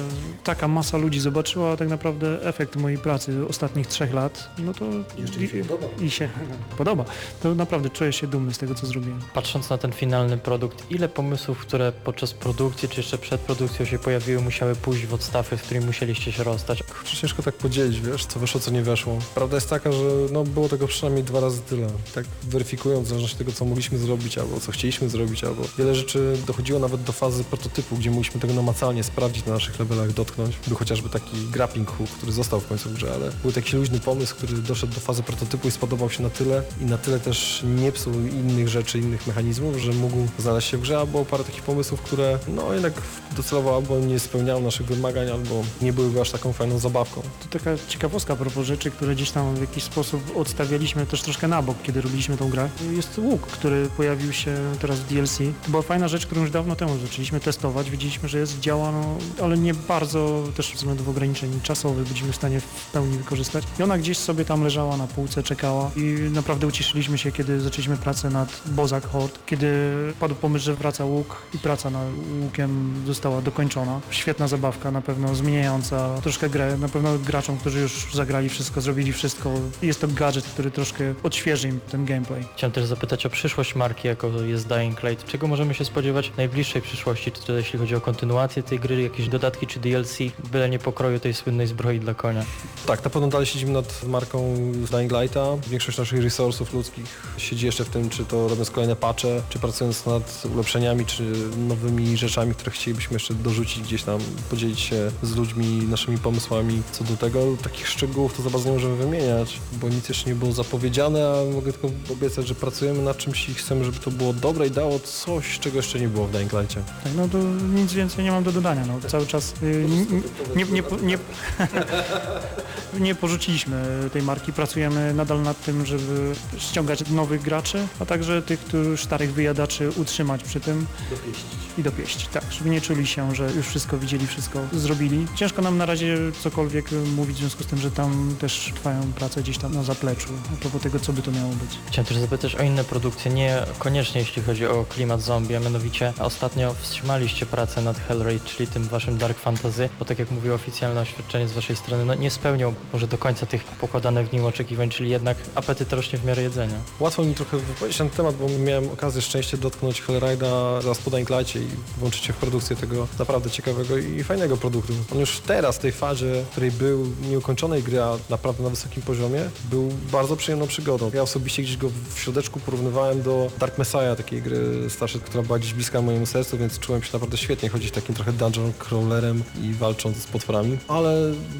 taka masa ludzi zobaczyła tak naprawdę efekt mojej pracy ostatnich trzech lat, no to i, się podoba. i się podoba. To naprawdę czuję się dumny z tego, co zrobiłem. Patrząc na ten finalny produkt, ile pomysłów, które podczas produkcji czy jeszcze przed produkcją się pojawiły, musiały pójść w odstawę, w której musieliście rzeczywiście się rozstać. Kurczę, ciężko tak podzielić, wiesz, co wyszło, co nie weszło. Prawda jest taka, że no, było tego przynajmniej dwa razy tyle. Tak weryfikując w zależności od tego, co mogliśmy zrobić, albo co chcieliśmy zrobić, albo wiele rzeczy dochodziło nawet do fazy prototypu, gdzie mogliśmy tego namacalnie sprawdzić na naszych levelach, dotknąć. Był chociażby taki grappling hook, który został w końcu w grze, ale był taki luźny pomysł, który doszedł do fazy prototypu i spodobał się na tyle i na tyle też nie psuł innych rzeczy, innych mechanizmów, że mógł znaleźć się w grze, albo parę takich pomysłów, które no jednak docelowo albo nie spełniały naszych wymagań, albo nie były aż taką fajną zabawką. To taka ciekawostka a propos rzeczy, które gdzieś tam w jakiś sposób odstawialiśmy też troszkę na bok, kiedy robiliśmy tą grę. Jest łuk, który pojawił się teraz w D L C. To była fajna rzecz, którą już dawno temu zaczęliśmy testować. Widzieliśmy, że jest, działa, no, ale nie bardzo też względów ograniczeń czasowych będziemy w stanie w pełni wykorzystać. I ona gdzieś sobie tam leżała na półce, czekała i naprawdę ucieszyliśmy się, kiedy zaczęliśmy pracę nad Bozak Horde, kiedy padł pomysł, że wraca łuk i praca nad łukiem została dokończona. Świetna zabawka, na pewno zmieniająca troszkę grę, na pewno graczom, którzy już zagrali wszystko, zrobili wszystko. Jest to gadżet, który troszkę odświeży im ten gameplay. Chciałem też zapytać o przyszłość marki, jako jest Dying Light. Czego możemy się spodziewać w najbliższej przyszłości, czy to jeśli chodzi o kontynuację tej gry, jakieś dodatki czy D L C, byle nie pokroju tej słynnej zbroi dla konia? Tak, na pewno dalej siedzimy nad marką Dying Lighta. Większość naszych resursów ludzkich siedzi jeszcze w tym, czy to robiąc kolejne patche, czy pracując nad ulepszeniami, czy nowymi rzeczami, które chcielibyśmy jeszcze dorzucić gdzieś tam, podzielić się z ludźmi naszymi pomysłami. Co do tego, takich szczegółów to za bardzo nie możemy wymieniać, bo nic jeszcze nie było zapowiedziane, a mogę tylko obiecać, że pracujemy nad czymś i chcemy, żeby to było dobre i dało coś, czego jeszcze nie było w Dying Light'cie. Tak, no to nic więcej nie mam do dodania. No, cały czas yy, nie, nie, nie, nie porzuciliśmy tej marki, pracujemy nadal nad tym, żeby ściągać nowych graczy, a także tych, którzy starych wyjadaczy utrzymać przy tym i dopieścić. Tak, żeby nie czuli się, że już wszystko widzieli, wszystko zrobili. Ciężko nam na razie cokolwiek mówić w związku z tym, że tam też trwają prace gdzieś tam na zapleczu, a propos tego, co by to miało być. Chciałem też zapytać o inne produkcje, nie koniecznie jeśli chodzi o klimat zombie, a mianowicie ostatnio wstrzymaliście pracę nad Hellraid, czyli tym waszym Dark Fantasy, bo tak jak mówiło oficjalne oświadczenie z waszej strony, no nie spełniał może do końca tych pokładanych w nim oczekiwań, czyli jednak apetyt rośnie w miarę jedzenia. Łatwo mi trochę wypowiedzieć ten temat, bo miałem okazję szczęście dotknąć Hellraida zaraz po Dying Light'cie i włączyć się w produkcję tego naprawdę ciekawego i fajnego produktu. On już teraz w tej fazie, w której był nieukończonej gry, a naprawdę na wysokim poziomie, był bardzo przyjemną przygodą. Ja osobiście gdzieś go w środeczku porównywałem do Dark Messiah, takiej gry starszej, która była gdzieś bliska mojemu sercu, więc czułem się naprawdę świetnie chodzić takim trochę dungeon crawlerem i walcząc z potworami. Ale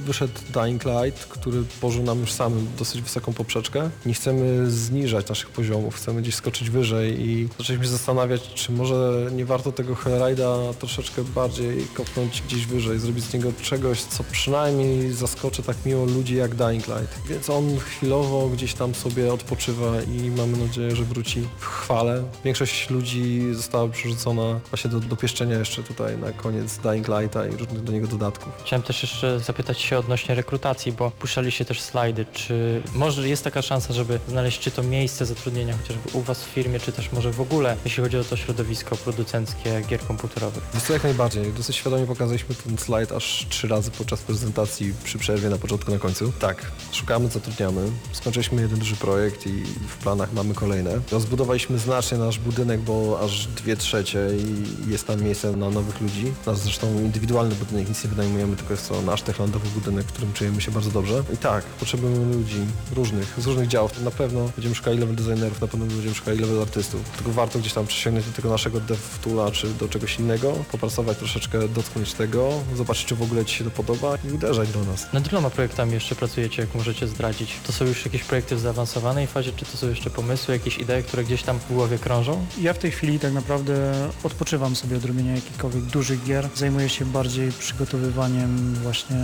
wyszedł Dying Light, który położył nam już samym dosyć wysoką poprzeczkę. Nie chcemy zniżać naszych poziomów, chcemy gdzieś skoczyć wyżej i zaczęliśmy się zastanawiać, czy może nie warto tego Hellraida troszeczkę bardziej kopnąć gdzieś wyżej, zrobić z niego czegoś, co przynajmniej zaskoczy tak miło ludzi jak Dying Light. Więc on chwilowo gdzieś tam sobie odpoczywa i mamy nadzieję, że wróci w chwale. Większość ludzi została przerzucona właśnie do dopieszczenia jeszcze tutaj na koniec Dying Lighta i różnych do niego dodatków. Chciałem też jeszcze zapytać się odnośnie rekrutacji, bo puszczali się też slajdy. Czy może jest taka szansa, żeby znaleźć czy to miejsce zatrudnienia chociażby u was w firmie, czy też może w ogóle, jeśli chodzi o to środowisko producenckie gier komputerowych? To jak najbardziej. Dosyć świadomie pokazaliśmy ten slajd aż trzy razy podczas prezentacji, przy przerwie, na początku, na końcu. Tak, szukamy, zatrudniamy. Skończyliśmy jeden duży projekt i w planach mamy kolejne. Rozbudowaliśmy znacznie nasz budynek, bo aż dwie trzecie i jest tam miejsce na nowych ludzi. Nasz zresztą indywidualny budynek, nic nie wynajmujemy, tylko jest to nasz techlandowy budynek, w którym czujemy się bardzo dobrze. I tak, potrzebujemy ludzi różnych, z różnych działów. Na pewno będziemy szukali level designerów, na pewno będziemy szukali level artystów. Tylko warto gdzieś tam przesiągnąć do tego naszego dev-toola czy do czegoś innego, popracować troszeczkę, dotknąć tego, zobaczyć, czy w ogóle ci się to podoba i uderzać do nas. Nad iloma projektami jeszcze pracujecie, jak możecie zdradzić? To są już jakieś projekty w zaawansowanej fazie, czy to są jeszcze pomysły, jakieś idee, które gdzieś tam w głowie krążą? Ja w tej chwili tak naprawdę odpoczywam sobie od robienia jakichkolwiek dużych gier. Zajmuję się bardziej przygotowywaniem właśnie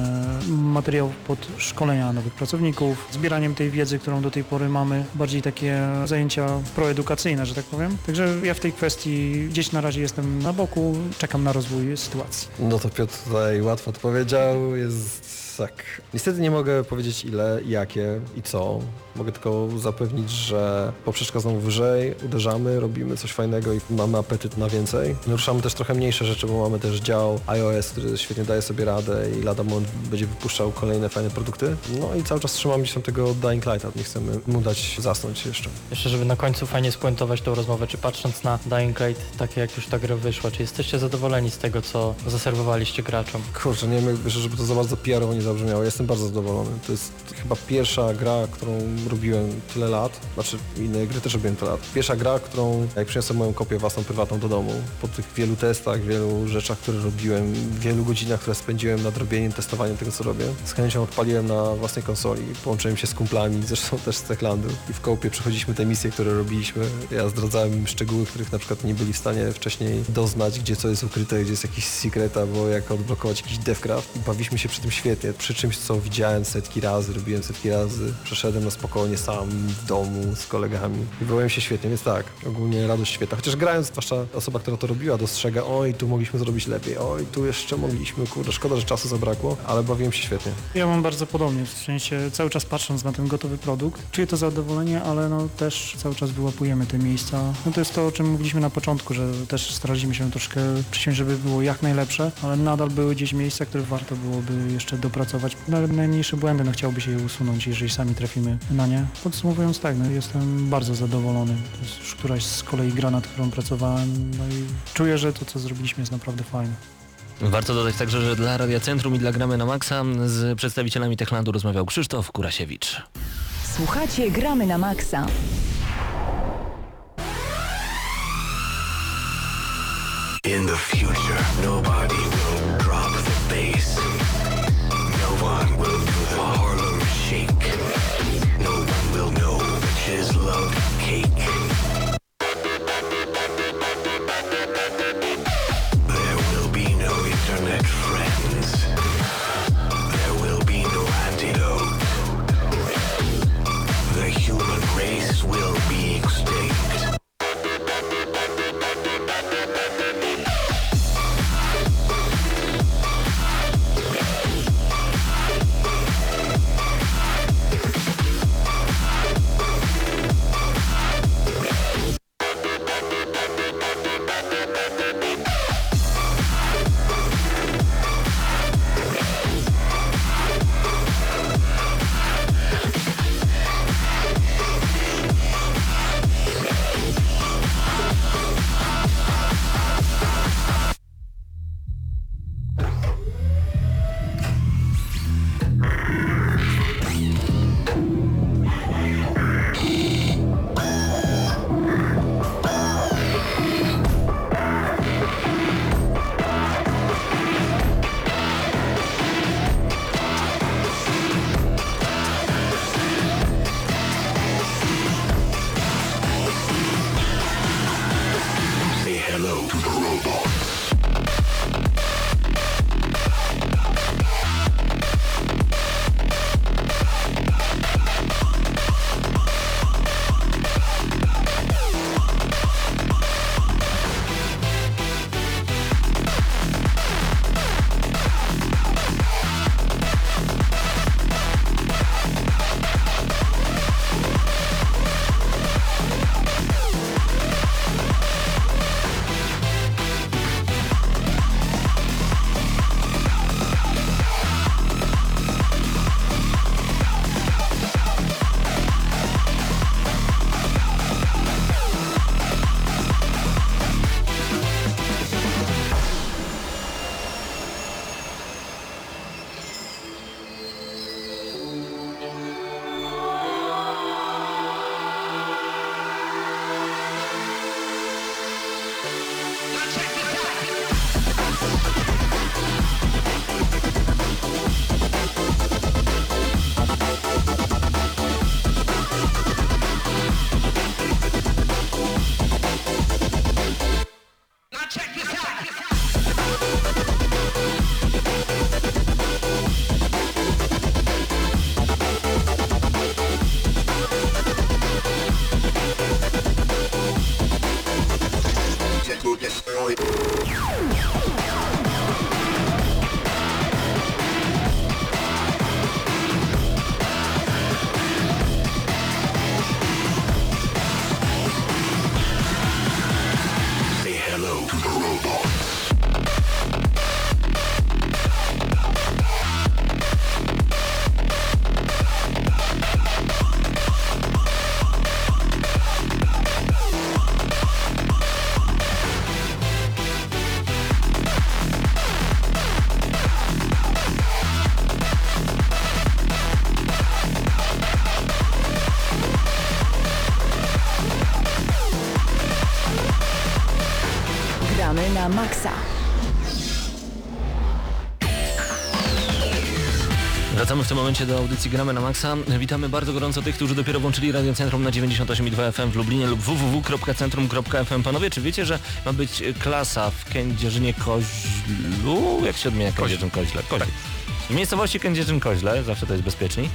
materiałów pod szkolenia nowych pracowników, zbieraniem tej wiedzy, którą do tej pory mamy, bardziej takie zajęcia proedukacyjne, że tak powiem. Także ja w tej kwestii gdzieś na razie jestem na boku, czekam na rozwój sytuacji. No to Piotr tutaj łatwo odpowiedział, jest tak. Niestety nie mogę powiedzieć ile, jakie i co. Mogę tylko zapewnić, że poprzeczka znowu wyżej, uderzamy, robimy coś fajnego i mamy apetyt na więcej. Ruszamy też trochę mniejsze rzeczy, bo mamy też dział iOS, który świetnie daje sobie radę i lada moment będzie wypuszczał kolejne fajne produkty. No i cały czas trzymamy się tego Dying Lighta, nie chcemy mu dać zasnąć jeszcze. Jeszcze, żeby na końcu fajnie spuentować tą rozmowę, czy patrząc na Dying Light, tak jak już ta gra wyszła, czy jesteście zadowoleni z tego, co zaserwowaliście graczom? Kurczę, nie wiem, żeby to za bardzo P R owo nie zabrzmiało, jestem bardzo zadowolony. To jest chyba pierwsza gra, którą robiłem tyle lat, znaczy inne gry też robiłem tyle lat. Pierwsza gra, którą jak przyniosłem moją kopię własną, prywatną do domu, po tych wielu testach, wielu rzeczach, które robiłem, wielu godzinach, które spędziłem nad robieniem, testowaniem tego, co robię, z chęcią odpaliłem na własnej konsoli, połączyłem się z kumplami, zresztą też z Techlandu i w kołpie przechodziliśmy te misje, które robiliśmy. Ja zdradzałem im szczegóły, których na przykład nie byli w stanie wcześniej doznać, gdzie co jest ukryte, gdzie jest jakiś secret, albo jak odblokować jakiś devcraft. I bawiliśmy się przy tym świetnie, przy czymś, co widziałem setki razy, robiłem setki razy, przeszedłem na spokojnie sam w domu z kolegami i bawiłem się świetnie, więc tak, ogólnie radość świetna. Chociaż grając, zwłaszcza osoba, która to robiła, dostrzega, oj, tu mogliśmy zrobić lepiej, oj, tu jeszcze mogliśmy, kurde, szkoda, że czasu zabrakło, ale bawiłem się świetnie. Ja mam bardzo podobnie, w sensie cały czas patrząc na ten gotowy produkt, czuję to zadowolenie, ale no też cały czas wyłapujemy te miejsca. No to jest to, o czym mówiliśmy na początku, że też staraliśmy się troszkę przyciąć, żeby było jak najlepsze, ale nadal były gdzieś miejsca, które warto byłoby jeszcze dopracować. Nawet najmniejsze błędy, no chciałby się je usunąć, jeżeli sami trafimy na nie. Podsumowując tak, no jestem bardzo zadowolony. To jest już któraś z kolei gra, nad którą pracowałem, no i czuję, że to, co zrobiliśmy, jest naprawdę fajne. Warto dodać także, że dla Radia Centrum i dla Gramy na Maxa z przedstawicielami Techlandu rozmawiał Krzysztof Kurasiewicz. Słuchacie Gramy na Maxa. In the future, nobody will drop the bass. No one will do the Harlem Shake. No one will know bitches love cake. There will be no internet friends. There will be no antidote. The human race will be extinct. na maksa. Wracamy w tym momencie do audycji Gramy na Maxa. Witamy bardzo gorąco tych, którzy dopiero włączyli Radio Centrum na dziewięćdziesiąt osiem i dwa FM w Lublinie lub w w w kropka centrum kropka f m. Panowie, czy wiecie, że ma być klasa w Kędzierzynie Koźlu? Jak się odmienia Kędzierzyn Koźle? Koźle. W miejscowości Kędzierzyn-Koźle, zawsze to jest bezpieczniej.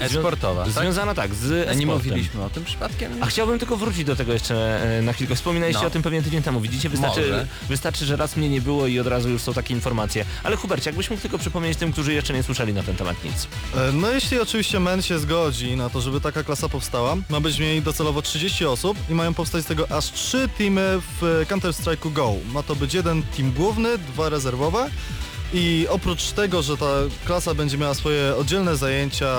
E-sportowa. Tak? Związana tak z e-sportem. Nie mówiliśmy o tym przypadkiem? Nie? A chciałbym tylko wrócić do tego jeszcze na chwilkę. Wspominaliście no. o tym pewnie tydzień temu. Widzicie, wystarczy, wystarczy, że raz mnie nie było i od razu już są takie informacje. Ale Hubercie, jakbyś mógł tylko przypomnieć tym, którzy jeszcze nie słyszeli na ten temat nic. No jeśli oczywiście M E N się zgodzi na to, żeby taka klasa powstała, ma być w niej docelowo trzydzieści osób i mają powstać z tego aż trzy teamy w Counter-Strike'u Go. Ma to być jeden team główny, dwa rezerwowe. I oprócz tego, że ta klasa będzie miała swoje oddzielne zajęcia,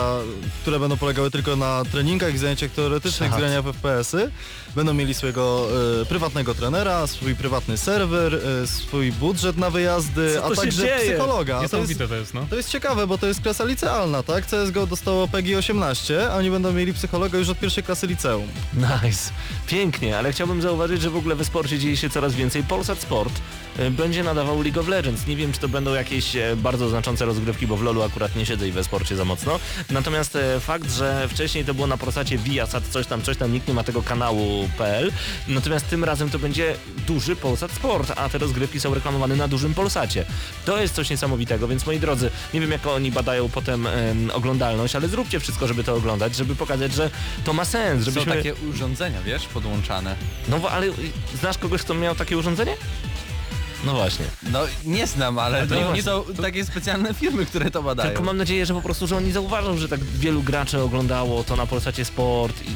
które będą polegały tylko na treningach i zajęciach teoretycznych z grania w F P S-y, będą mieli swojego y, prywatnego trenera, swój prywatny serwer, y, swój budżet na wyjazdy, a także dzieje? psychologa. To jest, to, jest, no? to jest ciekawe, bo to jest klasa licealna, tak? C S G O dostało P E G I osiemnaście, a oni będą mieli psychologa już od pierwszej klasy liceum. Nice. Pięknie, ale chciałbym zauważyć, że w ogóle we sporcie dzieje się coraz więcej. Polsat Sport y, będzie nadawał League of Legends. Nie wiem, czy to będą jakieś bardzo znaczące rozgrywki, bo w LoLu akurat nie siedzę i we sporcie za mocno. Natomiast fakt, że wcześniej to było na Polsacie Viasat, coś tam, coś tam, nikt nie ma tego kanału kropka p l. Natomiast tym razem to będzie duży Polsat Sport, a te rozgrywki są reklamowane na dużym Polsacie. To jest coś niesamowitego, więc moi drodzy, nie wiem jak oni badają potem em, oglądalność, ale zróbcie wszystko, żeby to oglądać, żeby pokazać, że to ma sens. Żebyśmy... Są takie urządzenia, wiesz, podłączane. No bo, ale znasz kogoś, kto miał takie urządzenie? No właśnie. No nie znam, ale, ale to nie, nie są takie specjalne firmy, które to badają. Tylko mam nadzieję, że po prostu, że oni zauważą, że tak wielu graczy oglądało to na Polsacie Sport. I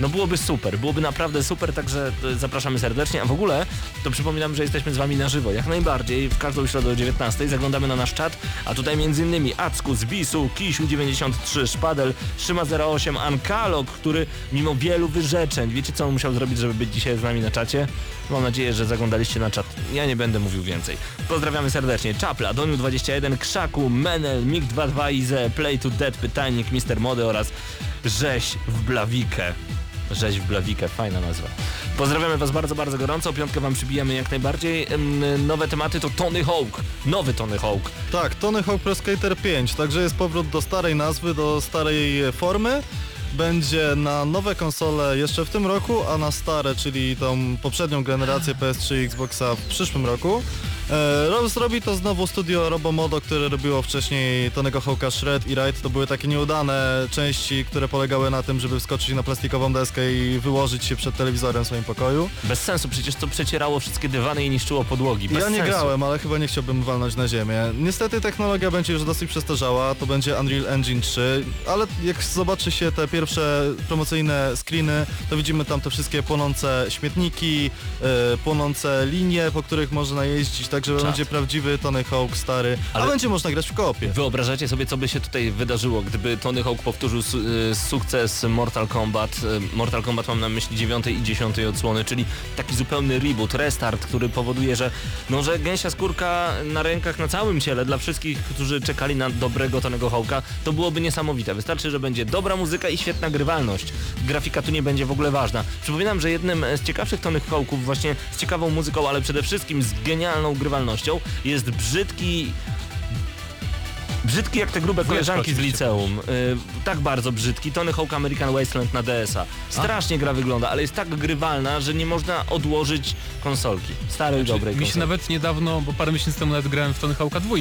no byłoby super, byłoby naprawdę super, także zapraszamy serdecznie. A w ogóle to przypominam, że jesteśmy z wami na żywo. Jak najbardziej, w każdą środę o dziewiętnastej zaglądamy na nasz czat, a tutaj między innymi Acku z Bisu, Kisiu dziewięćdziesiąt trzy, Szpadel, Szyma zero osiem, Ankalog, który mimo wielu wyrzeczeń, wiecie co on musiał zrobić, żeby być dzisiaj z nami na czacie? Mam nadzieję, że zaglądaliście na czat. Ja nie będę mówił więcej. Pozdrawiamy serdecznie Czapla, Doniu dwadzieścia jeden, Krzaku, Menel, Mig dwadzieścia dwa i The Play to Dead, Pytajnik, mister Mody oraz Rzeź w Blawikę. Rzeź w Blawikę, fajna nazwa. Pozdrawiamy was bardzo, bardzo gorąco. Piątkę wam przybijamy jak najbardziej. Nowe tematy to Tony Hawk. Nowy Tony Hawk. Tak, Tony Hawk Pro Skater pięć. Także jest powrót do starej nazwy, do starej formy. Będzie na nowe konsole jeszcze w tym roku, a na stare, czyli tą poprzednią generację P S trzy i Xboxa w przyszłym roku. E, zrobi to znowu studio Robomodo, które robiło wcześniej Tonego Hawka Shred i Ride. To były takie nieudane części, które polegały na tym, żeby wskoczyć na plastikową deskę i wyłożyć się przed telewizorem w swoim pokoju. Bez sensu, przecież to przecierało wszystkie dywany i niszczyło podłogi. Bez ja nie sensu. grałem, ale chyba nie chciałbym walnąć na ziemię. Niestety technologia będzie już dosyć przestarzała, to będzie Unreal Engine trzy, ale jak zobaczy się te pierwsze promocyjne screeny, to widzimy tam te wszystkie płonące śmietniki, yy, płonące linie, po których można jeździć, także będzie prawdziwy Tony Hawk stary, ale a będzie można grać w koopie. Wyobrażacie sobie, co by się tutaj wydarzyło, gdyby Tony Hawk powtórzył su- sukces Mortal Kombat. Mortal Kombat mam na myśli dziewiątej i dziesiątej odsłony, czyli taki zupełny reboot, restart, który powoduje, że no, że gęsia skórka na rękach, na całym ciele dla wszystkich, którzy czekali na dobrego Tonego Hawka, to byłoby niesamowite. Wystarczy, że będzie dobra muzyka i świetna grywalność. Grafika tu nie będzie w ogóle ważna. Przypominam, że jednym z ciekawszych Tonych Hawków, właśnie z ciekawą muzyką, ale przede wszystkim z genialną grywalnością, jest brzydki... Brzydki jak te grube koleżanki z liceum. Yy, tak bardzo brzydki. Tony Hawk American Wasteland na D S a. Strasznie gra wygląda, ale jest tak grywalna, że nie można odłożyć konsolki. Starej, znaczy, dobrej konsolki. Mi się nawet niedawno, bo parę miesięcy temu nawet grałem w Tony Hawka dwa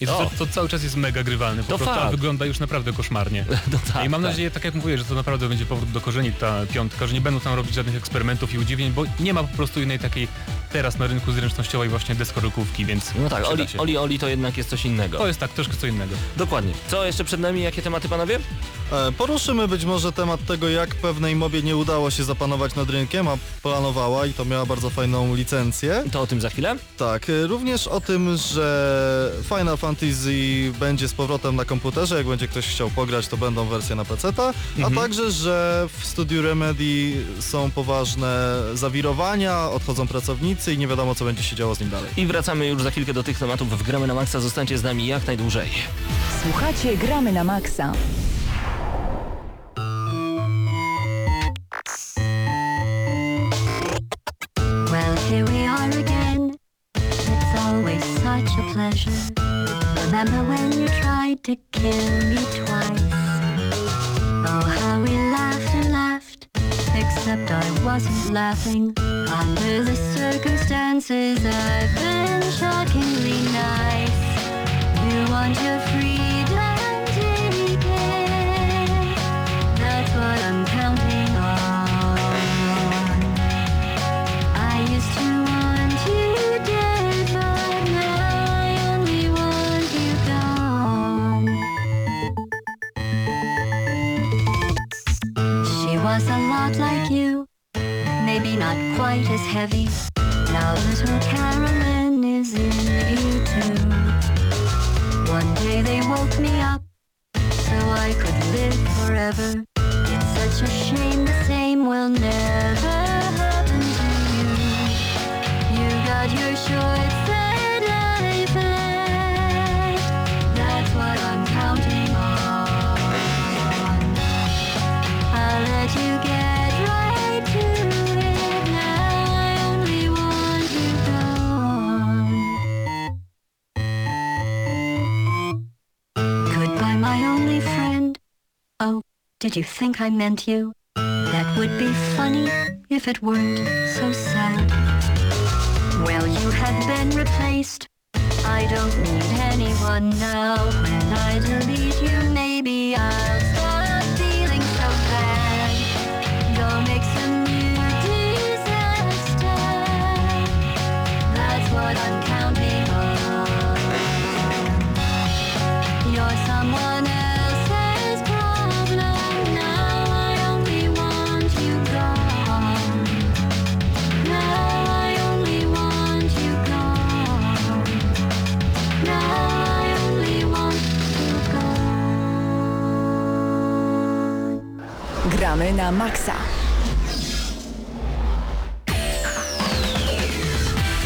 i to, to cały czas jest mega grywalny. Po to prostu, a wygląda już naprawdę koszmarnie. No tak, I mam tak. nadzieję, tak jak mówię, że to naprawdę będzie powrót do korzeni ta piątka, że nie będą tam robić żadnych eksperymentów i udziwień, bo nie ma po prostu innej takiej teraz na rynku zręcznościowej właśnie deskorykówki, więc... No tak, Oli, Oli Oli to jednak jest coś innego. To jest tak, troszkę co innego. Dokładnie. Co jeszcze przed nami? Jakie tematy, panowie? E, poruszymy być może temat tego, jak pewnej mobie nie udało się zapanować nad rynkiem, a planowała i to miała bardzo fajną licencję. To o tym za chwilę? Tak. E, również o tym, że Final Fantasy będzie z powrotem na komputerze, jak będzie ktoś chciał pograć, to będą wersje na peceta, mhm. a także, że w studiu Remedy są poważne zawirowania, odchodzą pracownicy, i nie wiadomo, co będzie się działo z nim dalej. I wracamy już za chwilkę do tych tematów w Gramy na Maxa. Zostańcie z nami jak najdłużej. Słuchacie Gramy na Maxa. Well, here we are again. pleasure. Remember when you tried to kill me twice? Oh, how we laughed and laughed. Except I wasn't laughing. Under the circumstances, I've been shockingly nice. You want your freedom to begin. That's what I'm counting on. I used to want you dead, but now I only want you gone. She was a lot like you, maybe not quite as heavy. Now little Carolyn is in you too. One day they woke me up, so I could live forever. It's such a shame the same will never happen to you. You got your choice that I played. That's what I'm counting on. I'll let you get right to it. Now I only want you gone. My only friend, oh, did you think I meant you? That would be funny if it weren't so sad. Well, you have been replaced. I don't need anyone now. When I delete you, maybe I'll stop feeling so bad. Go make some new disaster. That's what I'm counting on. You're someone. Gramy na maksa.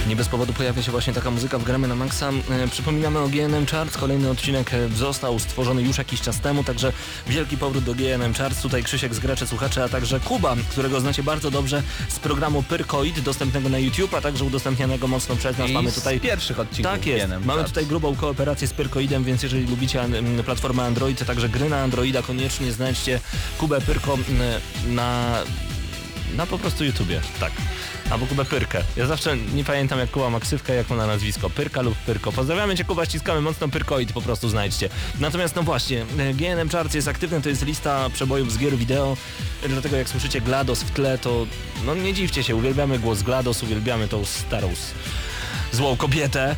Nie bez powodu pojawia się właśnie taka muzyka w Gramy na Maxa. Przypominamy o G N M Charts. Kolejny odcinek został stworzony już jakiś czas temu, także wielki powrót do G N M Charts. Tutaj Krzysiek z Graczy Słuchaczy, a także Kuba, którego znacie bardzo dobrze z programu Pyrkoid, dostępnego na YouTube, a także udostępnianego mocno przez nas. I mamy tutaj z pierwszych odcinków. Tak jest. G N M mamy tutaj grubą kooperację z Pyrkoidem, więc jeżeli lubicie platformę Android, a także gry na Androida, koniecznie znajdźcie Kubę Pyrko na... na po prostu YouTubie, tak. Albo Kubę Pyrkę. Ja zawsze nie pamiętam, jak Kuba ma ksywkę, jak ma na nazwisko. Pyrka lub Pyrko. Pozdrawiamy Cię, Kuba, ściskamy mocno. Pyrkoid po prostu znajdźcie. Natomiast no właśnie, G N M Charts jest aktywny, to jest lista przebojów z gier wideo. Dlatego jak słyszycie GLaDOS w tle, to no nie dziwcie się, uwielbiamy głos GLaDOS, uwielbiamy tą starą złą kobietę.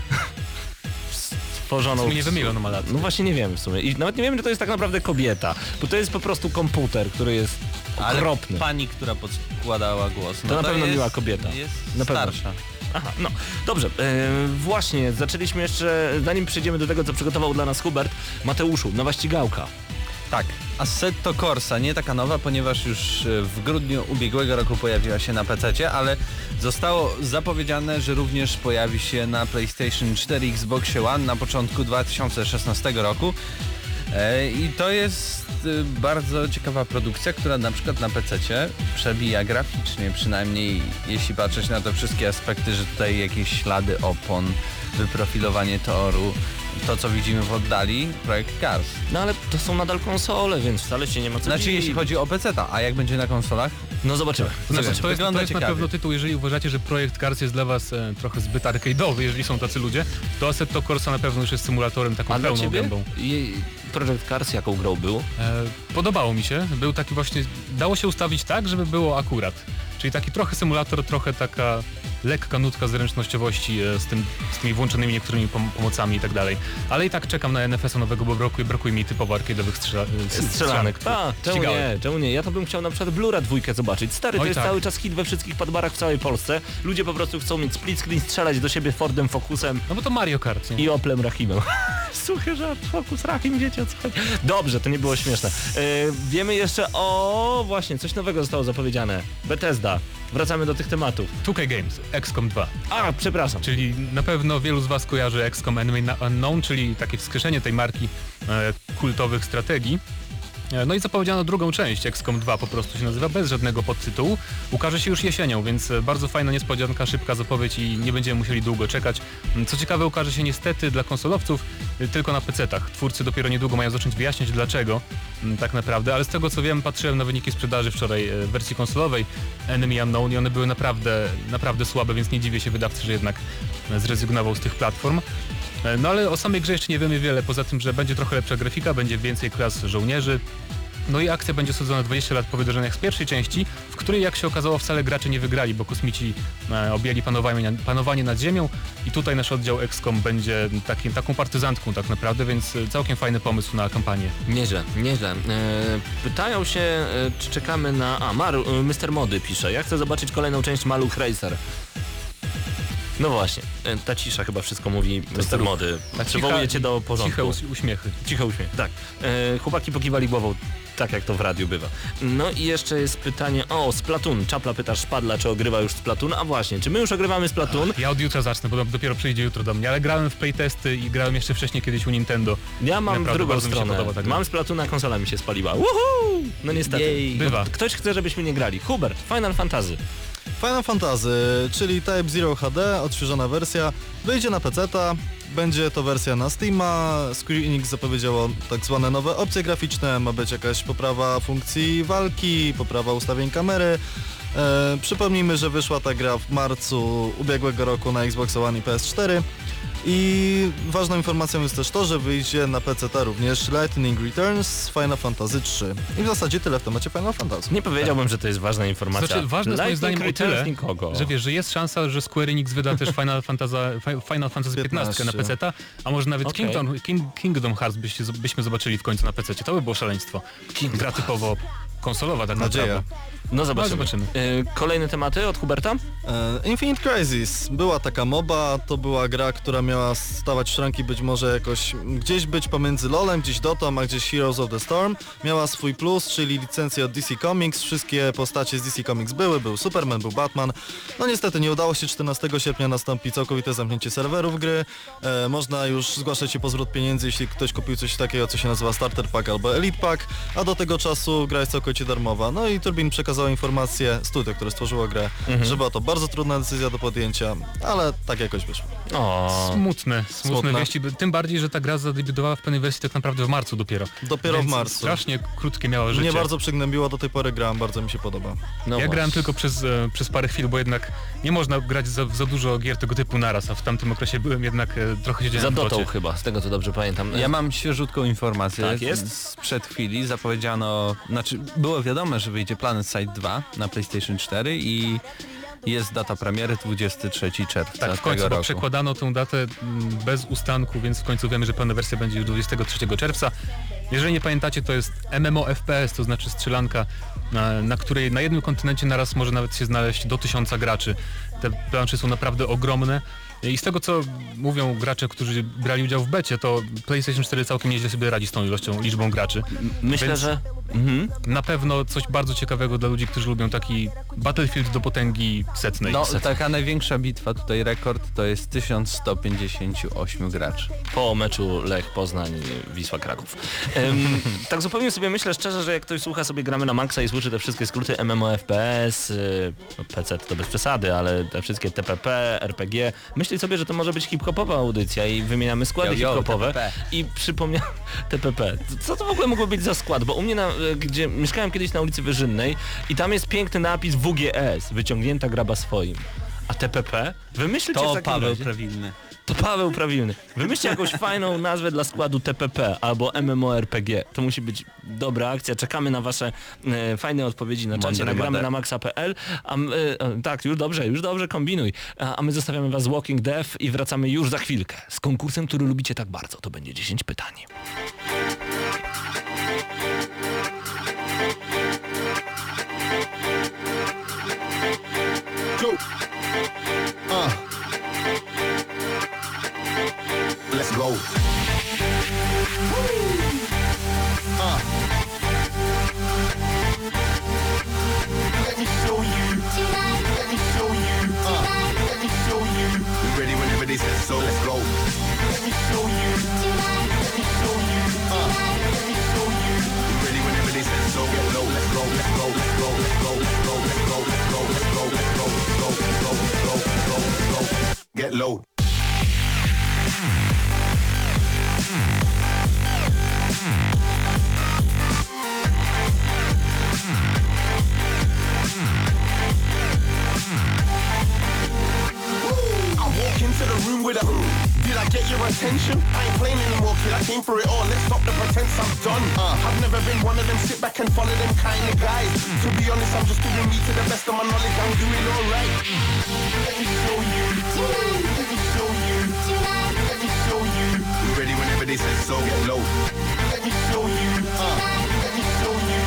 Stworzoną... W sumie nie wiemy, ile ona ma lat. No właśnie nie wiemy w sumie. I nawet nie wiemy, czy to jest tak naprawdę kobieta. Bo to jest po prostu komputer, który jest... okropny. Ale pani, która podkładała głos. No to, to na pewno jest, była kobieta. Jest na pewno. Starsza. Aha, no. Dobrze, e, właśnie zaczęliśmy jeszcze, zanim przejdziemy do tego, co przygotował dla nas Hubert, Mateuszu, nowa ścigałka. Tak, Assetto Corsa, nie taka nowa, ponieważ już w grudniu ubiegłego roku pojawiła się na pececie, ale zostało zapowiedziane, że również pojawi się na PlayStation cztery, Xboxie One na początku dwa tysiące szesnastego roku. I to jest bardzo ciekawa produkcja, która na przykład na pececie przebija graficznie, przynajmniej jeśli patrzeć na te wszystkie aspekty, że tutaj jakieś ślady opon, wyprofilowanie toru, to co widzimy w oddali, Project Cars. No ale to są nadal konsole, więc wcale się nie ma co Znaczy dziwić. Jeśli chodzi o peceta, a jak będzie na konsolach? No zobaczymy. To, znaczy, zobaczymy. to jest, to jest na pewno tytuł, jeżeli uważacie, że Project Cars jest dla was e, trochę zbyt arcade'owy, jeżeli są tacy ludzie, to Assetto Corsa na pewno już jest symulatorem taką a pełną gębą. Project Cars jaką grą był? E, podobało mi się, był taki właśnie, dało się ustawić tak, żeby było akurat. Czyli taki trochę symulator, trochę taka lekka nutka zręcznościowości e, z, tym, z tymi włączonymi niektórymi pom- pomocami i tak dalej. Ale i tak czekam na N F S-a nowego, bo brakuje, brakuje mi typowo arcade'owych strzela- strzelanek. A, czemu nie, czemu nie? Ja to bym chciał na przykład Blura dwójkę zobaczyć. Stary, to Oj, jest tak. cały czas hit we wszystkich padbarach w całej Polsce. Ludzie po prostu chcą mieć split screen, strzelać do siebie Fordem, Focusem. No bo to Mario Kart, nie? I Oplem Rahimem. Suchy żart, Focus, Rahim, wiecie o co chodzi. Dobrze, to nie było śmieszne. E, wiemy jeszcze o... właśnie, coś nowego zostało zapowiedziane. Bethesda. Wracamy do tych tematów. two K Games, X COM dwa. A, przepraszam. Czyli na pewno wielu z was kojarzy X COM Enemy Unknown, czyli takie wskrzeszenie tej marki e, kultowych strategii. No i zapowiedziano drugą część, X COM dwa po prostu się nazywa, bez żadnego podtytułu. Ukaże się już jesienią, więc bardzo fajna niespodzianka, szybka zapowiedź i nie będziemy musieli długo czekać. Co ciekawe, ukaże się niestety dla konsolowców tylko na pecetach. Twórcy dopiero niedługo mają zacząć wyjaśniać dlaczego tak naprawdę, ale z tego co wiem, patrzyłem na wyniki sprzedaży wczoraj w wersji konsolowej Enemy Unknown i one były naprawdę, naprawdę słabe, więc nie dziwię się wydawcy, że jednak zrezygnował z tych platform. No ale o samej grze jeszcze nie wiemy wiele, poza tym, że będzie trochę lepsza grafika, będzie więcej klas żołnierzy. No i akcja będzie osadzona dwadzieścia lat po wydarzeniach z pierwszej części, w której jak się okazało wcale gracze nie wygrali, bo kosmici objęli panowanie, panowanie nad ziemią i tutaj nasz oddział X COM będzie takim, taką partyzantką tak naprawdę, więc całkiem fajny pomysł na kampanię. Nieźle, nieźle. E, pytają się, e, czy czekamy na... A, Maru, e, mister Mody pisze, ja chcę zobaczyć kolejną część Maluch Racer. No właśnie, ta cisza chyba wszystko mówi, mister Mody. Przywołuje cię do porządku. Ciche uśmiechy. Ciche uśmiechy, tak. E, chłopaki pokiwali głową, tak jak to w radiu bywa. No i jeszcze jest pytanie, o, Splatoon. Czapla pytasz Szpadla, czy ogrywa już Splatoon? A właśnie, czy my już ogrywamy Splatoon? Ach, ja od jutra zacznę, bo dopiero przyjdzie jutro do mnie, ale grałem w playtesty i grałem jeszcze wcześniej kiedyś u Nintendo. Ja mam Naprawdę, drugą stronę. Podoba, tak mam Splatoona, konsola mi się spaliła. Woohoo! No niestety. Jej. Bywa. No, ktoś chce, żebyśmy nie grali. Hubert, Final Fantasy. Final Fantasy, czyli Type Zero H D, odświeżona wersja, wyjdzie na peceta, będzie to wersja na Steama, Square Enix zapowiedziało tak zwane nowe opcje graficzne, ma być jakaś poprawa funkcji walki, poprawa ustawień kamery. E, przypomnijmy, że wyszła ta gra w marcu ubiegłego roku na Xbox One i P S cztery. I ważną informacją jest też to, że wyjdzie na P C T również Lightning Returns Final Fantasy trzy. I w zasadzie tyle w temacie Final Fantasy. Nie powiedziałbym, tak, że to jest ważna informacja. Znaczy, ważne jest moim zdaniem o tyle, nikogo. że wiesz, że jest szansa, że Square Enix wyda też Final Fantasy, Final Fantasy piętnaście na P C T, a może nawet okay. Kingdom, King, Kingdom Hearts byście, byśmy zobaczyli w końcu na P C. To by było szaleństwo. Gra typowo konsolowa tak naprawdę. No zobaczymy. No, zobaczymy. Yy, kolejne tematy od Huberta? Yy, Infinite Crisis. Była taka MOBA, to była gra, która miała stawać w szranki być może jakoś gdzieś być pomiędzy LoLem, gdzieś Dotą, a gdzieś Heroes of the Storm. Miała swój plus, czyli licencję od D C Comics. Wszystkie postacie z D C Comics były, był Superman, był Batman. No niestety nie udało się, czternastego sierpnia nastąpi całkowite zamknięcie serwerów gry. Yy, można już zgłaszać się po zwrot pieniędzy, jeśli ktoś kupił coś takiego, co się nazywa Starter Pack albo Elite Pack, a do tego czasu gra jest całkowicie darmowa. No i Turbin przekazał informację studio, które stworzyło grę, mhm. że była to bardzo trudna decyzja do podjęcia, ale tak jakoś wyszło. O, smutne, smutne, smutne wieści, tym bardziej, że ta gra zadebiutowała w pełnej wersji tak naprawdę w marcu dopiero. Dopiero Więc w marcu. Strasznie krótkie miała życie. Mnie bardzo przygnębiło, do tej pory grałem, bardzo mi się podoba. No ja was. grałem tylko przez, e, przez parę chwil, bo jednak nie można grać za, za dużo gier tego typu naraz, a w tamtym okresie byłem jednak e, trochę siedziałem Za Dotą chyba, z tego co dobrze pamiętam. Ja mam świeżutką informację. Tak jest? Sprzed chwili zapowiedziano, znaczy było wiadomo, że wyjdzie Planet Side dwa na PlayStation cztery i jest data premiery dwudziestego trzeciego czerwca. Tak, w końcu bo przekładano tę datę bez ustanku, więc w końcu wiemy, że pełna wersja będzie już dwudziestego trzeciego czerwca. Jeżeli nie pamiętacie, to jest M M O F P S, to znaczy strzelanka, na, na której na jednym kontynencie naraz może nawet się znaleźć do tysiąca graczy. Te plansze są naprawdę ogromne. I z tego co mówią gracze, którzy brali udział w becie, to PlayStation cztery całkiem nieźle sobie radzi z tą ilością, liczbą graczy. Myślę, Więc że... Mhm. Na pewno coś bardzo ciekawego dla ludzi, którzy lubią taki Battlefield do potęgi setnej. No setnej. Taka największa bitwa, tutaj rekord, to jest tysiąc sto pięćdziesiąt osiem graczy. Po meczu Lech Poznań, Wisła Kraków. Um, tak zupełnie sobie myślę szczerze, że jak ktoś słucha sobie gramy na maksa i słyszy te wszystkie skróty M M O F P S, P C to bez przesady, ale te wszystkie T P P, R P G, myśli sobie, że to może być hip-hopowa audycja i wymieniamy składy hip-hopowe i przypomniałem T P P. Co to w ogóle mogło być za skład? Bo u mnie na gdzie mieszkałem kiedyś na ulicy Wyżynnej i tam jest piękny napis W G S, wyciągnięta graba swoim. A T P P? Wymyślcie to Paweł razie. Prawilny. To Paweł Prawilny. Wymyślcie jakąś fajną nazwę dla składu T P P albo M M O R P G. To musi być dobra akcja. Czekamy na wasze e, fajne odpowiedzi na czacie. Nagramy na maxa kropka p l. A my, e, tak, już dobrze, już dobrze, kombinuj. A, a my zostawiamy was z Walking Death i wracamy już za chwilkę z konkursem, który lubicie tak bardzo. To będzie dziesięć pytań. Go. Uh. Let's go. Uh. Let me show you. Tonight. Let me show you. Uh. Tonight. Let me show you. We're ready whenever they say so. Let's go. Let me show you. Tonight. Let me show you. Uh. Tonight. Let me show you. We're ready whenever. Hello. Get your attention, I ain't playing anymore, kid, I came for it all, let's stop the pretense, I'm done. uh, I've never been one of them sit back and follow them kind of guys. To be honest, I'm just giving me to the best of my knowledge, I'm doing alright. Let me show you, let me show you, let me show you. We're ready whenever they say so, get low. Let me show you, uh, let me show you,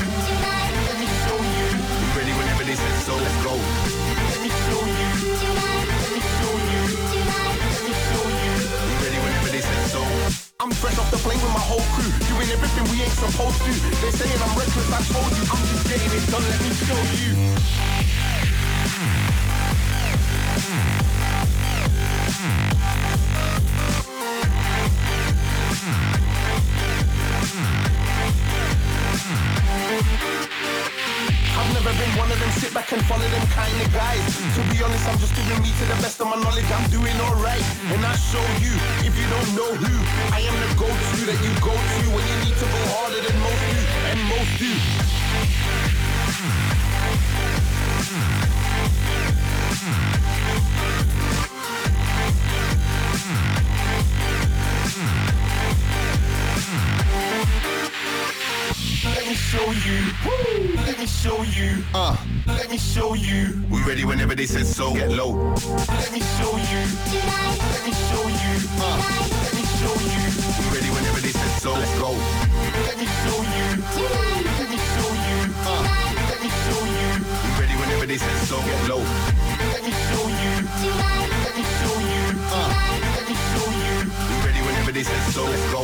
let me show you. We're ready whenever they say so, let's go. Let me show you, let me show you, let me show you. I'm fresh off the plane with my whole crew, doing everything we ain't supposed to. They saying I'm reckless, I told you, I'm just getting it done, let me show you. I've never been one of them sit back and follow them kind of guys. To be honest, I'm just giving me to the best of my knowledge, I'm doing alright. And I show you, if you don't know who I am, the go-to that you go to when you need to go harder than most do, and most do. Let me show you, woo! Let me show you, uh, let me show you. We ready whenever they said so, get low. Let me show you, let me show you, uh, let me show you. We ready whenever they said so, let's go. Let me show you, let me show you, uh, let me show you. We ready whenever they said so, get low. Let me show you, let me show you, uh, let me show you. We ready whenever they said so, let's go.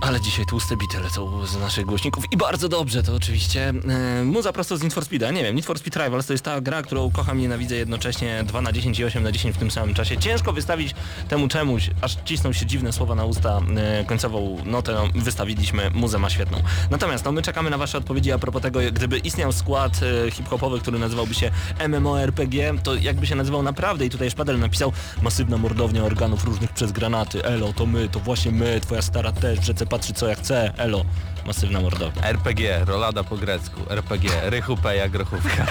Ale dzisiaj tłuste bity lecą z naszych głośników i bardzo dobrze, to oczywiście yy, muza prosto z Need for Speeda. Nie wiem, Need for Speed Rivals to jest ta gra, którą kocham i nienawidzę jednocześnie dwa na dziesięć i osiem na dziesięć w tym samym czasie. Ciężko wystawić temu czemuś, aż cisną się dziwne słowa na usta, yy, końcową notę no, wystawiliśmy, muzę ma świetną. Natomiast no, my czekamy na wasze odpowiedzi a propos tego, gdyby istniał skład yy, hip-hopowy, który nazywałby się MMORPG, to jakby się nazywał naprawdę. I tutaj Szpadel napisał: masywna mordownia organów różnych przez granaty, elo, to my, to właśnie my, twoja stara też, rzece patrzy co ja chcę, elo, masywna mordownia. R P G, rolada po grecku, R P G, rychupeja, grochówka.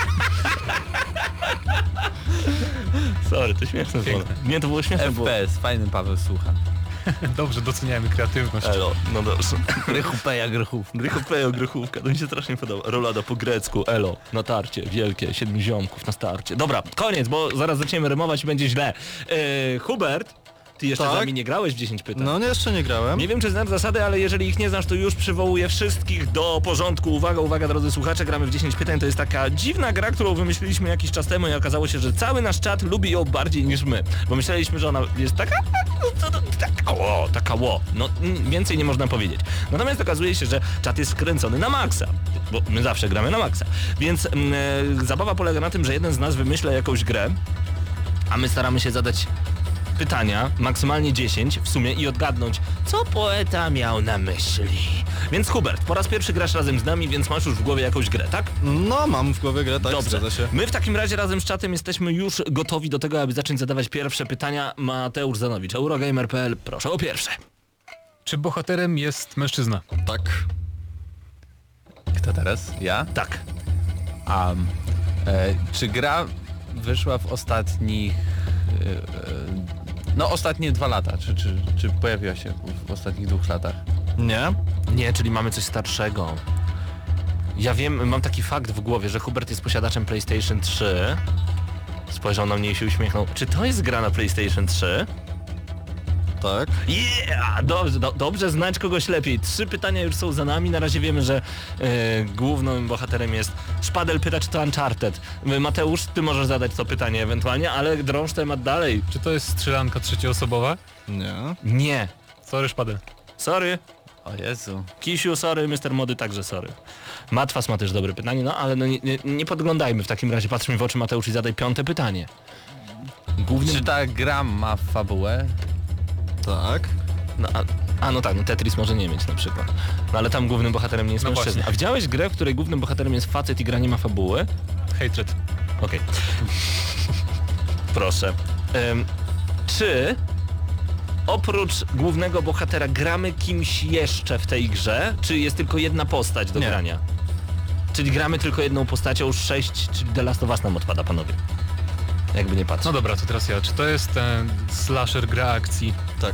Sorry, to śmieszne słowo. Nie, to było śmieszne. F P S, fajny Paweł słucha. Dobrze, doceniamy kreatywność. Elo, no dobrze. Rychupeja, grochówka. Rychupeja, grochówka, to mi się strasznie podoba. Rolada po grecku, elo, na tarcie, wielkie, siedmiu ziomków na starcie. Dobra, koniec, bo zaraz zaczniemy rymować i będzie źle. Yy, Hubert, ty jeszcze tak? z nami nie grałeś w dziesięć pytań. No, jeszcze nie grałem. Nie wiem, czy znasz zasady, ale jeżeli ich nie znasz, to już przywołuję wszystkich do porządku. Uwaga, uwaga, drodzy słuchacze, gramy w dziesięć pytań. To jest taka dziwna gra, którą wymyśliliśmy jakiś czas temu i okazało się, że cały nasz czat lubi ją bardziej niż my. Bo myśleliśmy, że ona jest taka... taka ło, taka ło. No, więcej nie można powiedzieć. Natomiast okazuje się, że czat jest skręcony na maksa. Bo my zawsze gramy na maksa. Więc yy, zabawa polega na tym, że jeden z nas wymyśla jakąś grę, a my staramy się zadać... pytania, maksymalnie dziesięć w sumie, i odgadnąć, co poeta miał na myśli. Więc Hubert, po raz pierwszy grasz razem z nami, więc masz już w głowie jakąś grę, tak? No, mam w głowie grę, tak. Dobrze. My w takim razie razem z czatem jesteśmy już gotowi do tego, aby zacząć zadawać pierwsze pytania. Mateusz Danowicz, Eurogamer kropka p l, proszę o pierwsze. Czy bohaterem jest mężczyzna? Tak. Kto teraz? Ja? Tak. A um, e, czy gra wyszła w ostatnich... E, e, No ostatnie dwa lata, czy, czy, czy pojawiła się w ostatnich dwóch latach? Nie? Nie, czyli mamy coś starszego. Ja wiem, mam taki fakt w głowie, że Hubert jest posiadaczem PlayStation trzy. Spojrzał na mnie i się uśmiechnął. Czy to jest gra na PlayStation trzy? Tak. Yeah! Dobrze, do, dobrze znać kogoś lepiej. Trzy pytania już są za nami. Na razie wiemy, że yy, głównym bohaterem jest... Szpadel pyta, czy to Uncharted. Mateusz, ty możesz zadać to pytanie ewentualnie, ale drąż temat dalej. Czy to jest strzelanka trzecioosobowa? Nie. Nie. Sorry, Szpadel. Sorry. O Jezu. Kisiu, sorry, mister Mody także sorry. Matwas ma też dobre pytanie, no ale no, nie, nie podglądajmy w takim razie, patrz mi w oczy Mateusz i zadaj piąte pytanie. Głównie... Czy ta gra ma fabułę? Tak. No, a, a no tak, no Tetris może nie mieć na przykład. No ale tam głównym bohaterem nie jest no mężczyzna. Właśnie. A widziałeś grę, w której głównym bohaterem jest facet i gra nie ma fabuły? Hatred. Okej. Okay. Proszę. Um, czy... Oprócz głównego bohatera gramy kimś jeszcze w tej grze, czy jest tylko jedna postać do nie. grania? Czyli gramy tylko jedną postacią, sześć, czyli The Last of Us nam odpada, panowie. Jakby nie patrzeć. No dobra, to teraz ja. Czy to jest ten slasher gra akcji? Tak.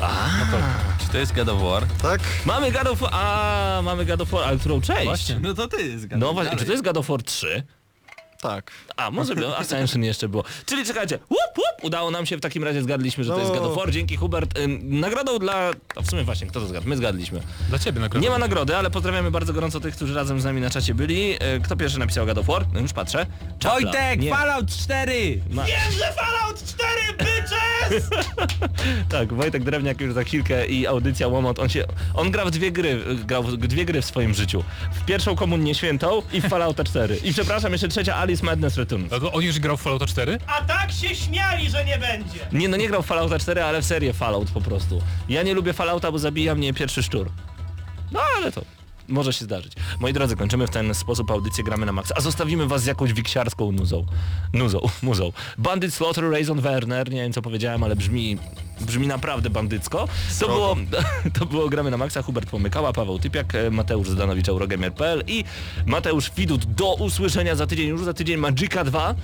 A, no to, czy to jest God of War? Tak. Mamy God of War, a mamy God of War, ale którą część? Właśnie. No to ty jest God of War. No, czy to jest God of War trzy? Tak. A, może by Ascension jeszcze było. Czyli czekajcie, łup, łup, udało nam się, w takim razie zgadliśmy, że no. to jest God of War. Dzięki Hubert. Ym, nagrodą dla... A w sumie właśnie, kto to zgadł? My zgadliśmy. Dla ciebie nagrodą. Nie ma nagrody, ale pozdrawiamy bardzo gorąco tych, którzy razem z nami na czacie byli. Yy, kto pierwszy napisał God of War? No już patrzę. Wojtek, Fallout cztery! Ma... Wiem, że Fallout cztery, bitches! Tak, Wojtek Drewniak już za chwilkę i audycja Łomot. On się... On gra w dwie gry, grał w dwie gry w swoim życiu. W pierwszą komunię świętą i w Fallouta cztery. I przepraszam, jeszcze trzecia... Alice Madness Returns. A to on już grał w Fallouta cztery? A tak się śmiali, że nie będzie! Nie, no nie grał w Fallouta cztery, ale w serię Fallout po prostu. Ja nie lubię Fallouta, bo zabija mnie pierwszy szczur. No ale to może się zdarzyć. Moi drodzy, kończymy w ten sposób audycję Gramy na Maxa, a zostawimy was z jakąś wiksiarską nuzą. Nuzą, muzą. Bandit Slaughter, Raison Werner, nie wiem co powiedziałem, ale brzmi... Brzmi naprawdę bandycko. To było, to było Gramy na Maxa, Hubert Pomykała, Paweł Typiak, Mateusz Danowicz, Eurogamer kropka p l i Mateusz Widut. Do usłyszenia za tydzień, już za tydzień Magica dwa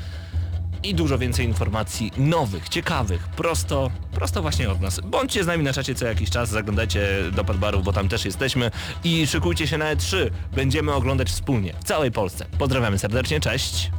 i dużo więcej informacji nowych, ciekawych, prosto, prosto właśnie od nas. Bądźcie z nami na czacie co jakiś czas, zaglądajcie do Padbarów, bo tam też jesteśmy i szykujcie się na E trzy. Będziemy oglądać wspólnie w całej Polsce. Pozdrawiamy serdecznie, cześć!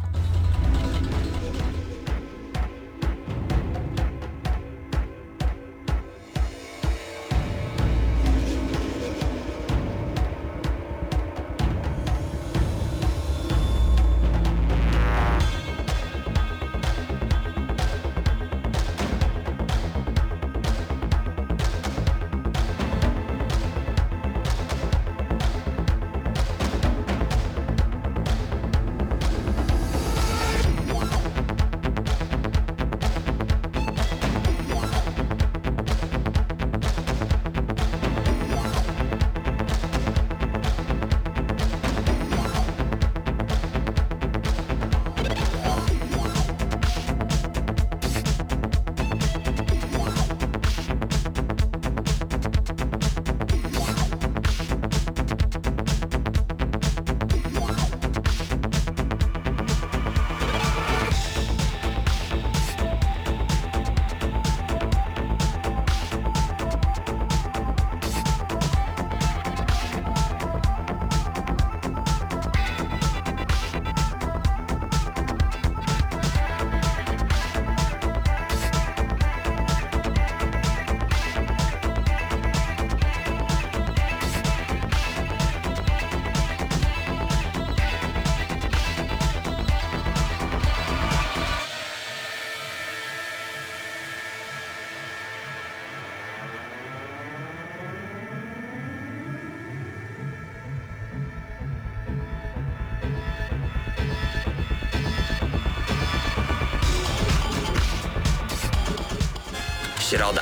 Środa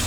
W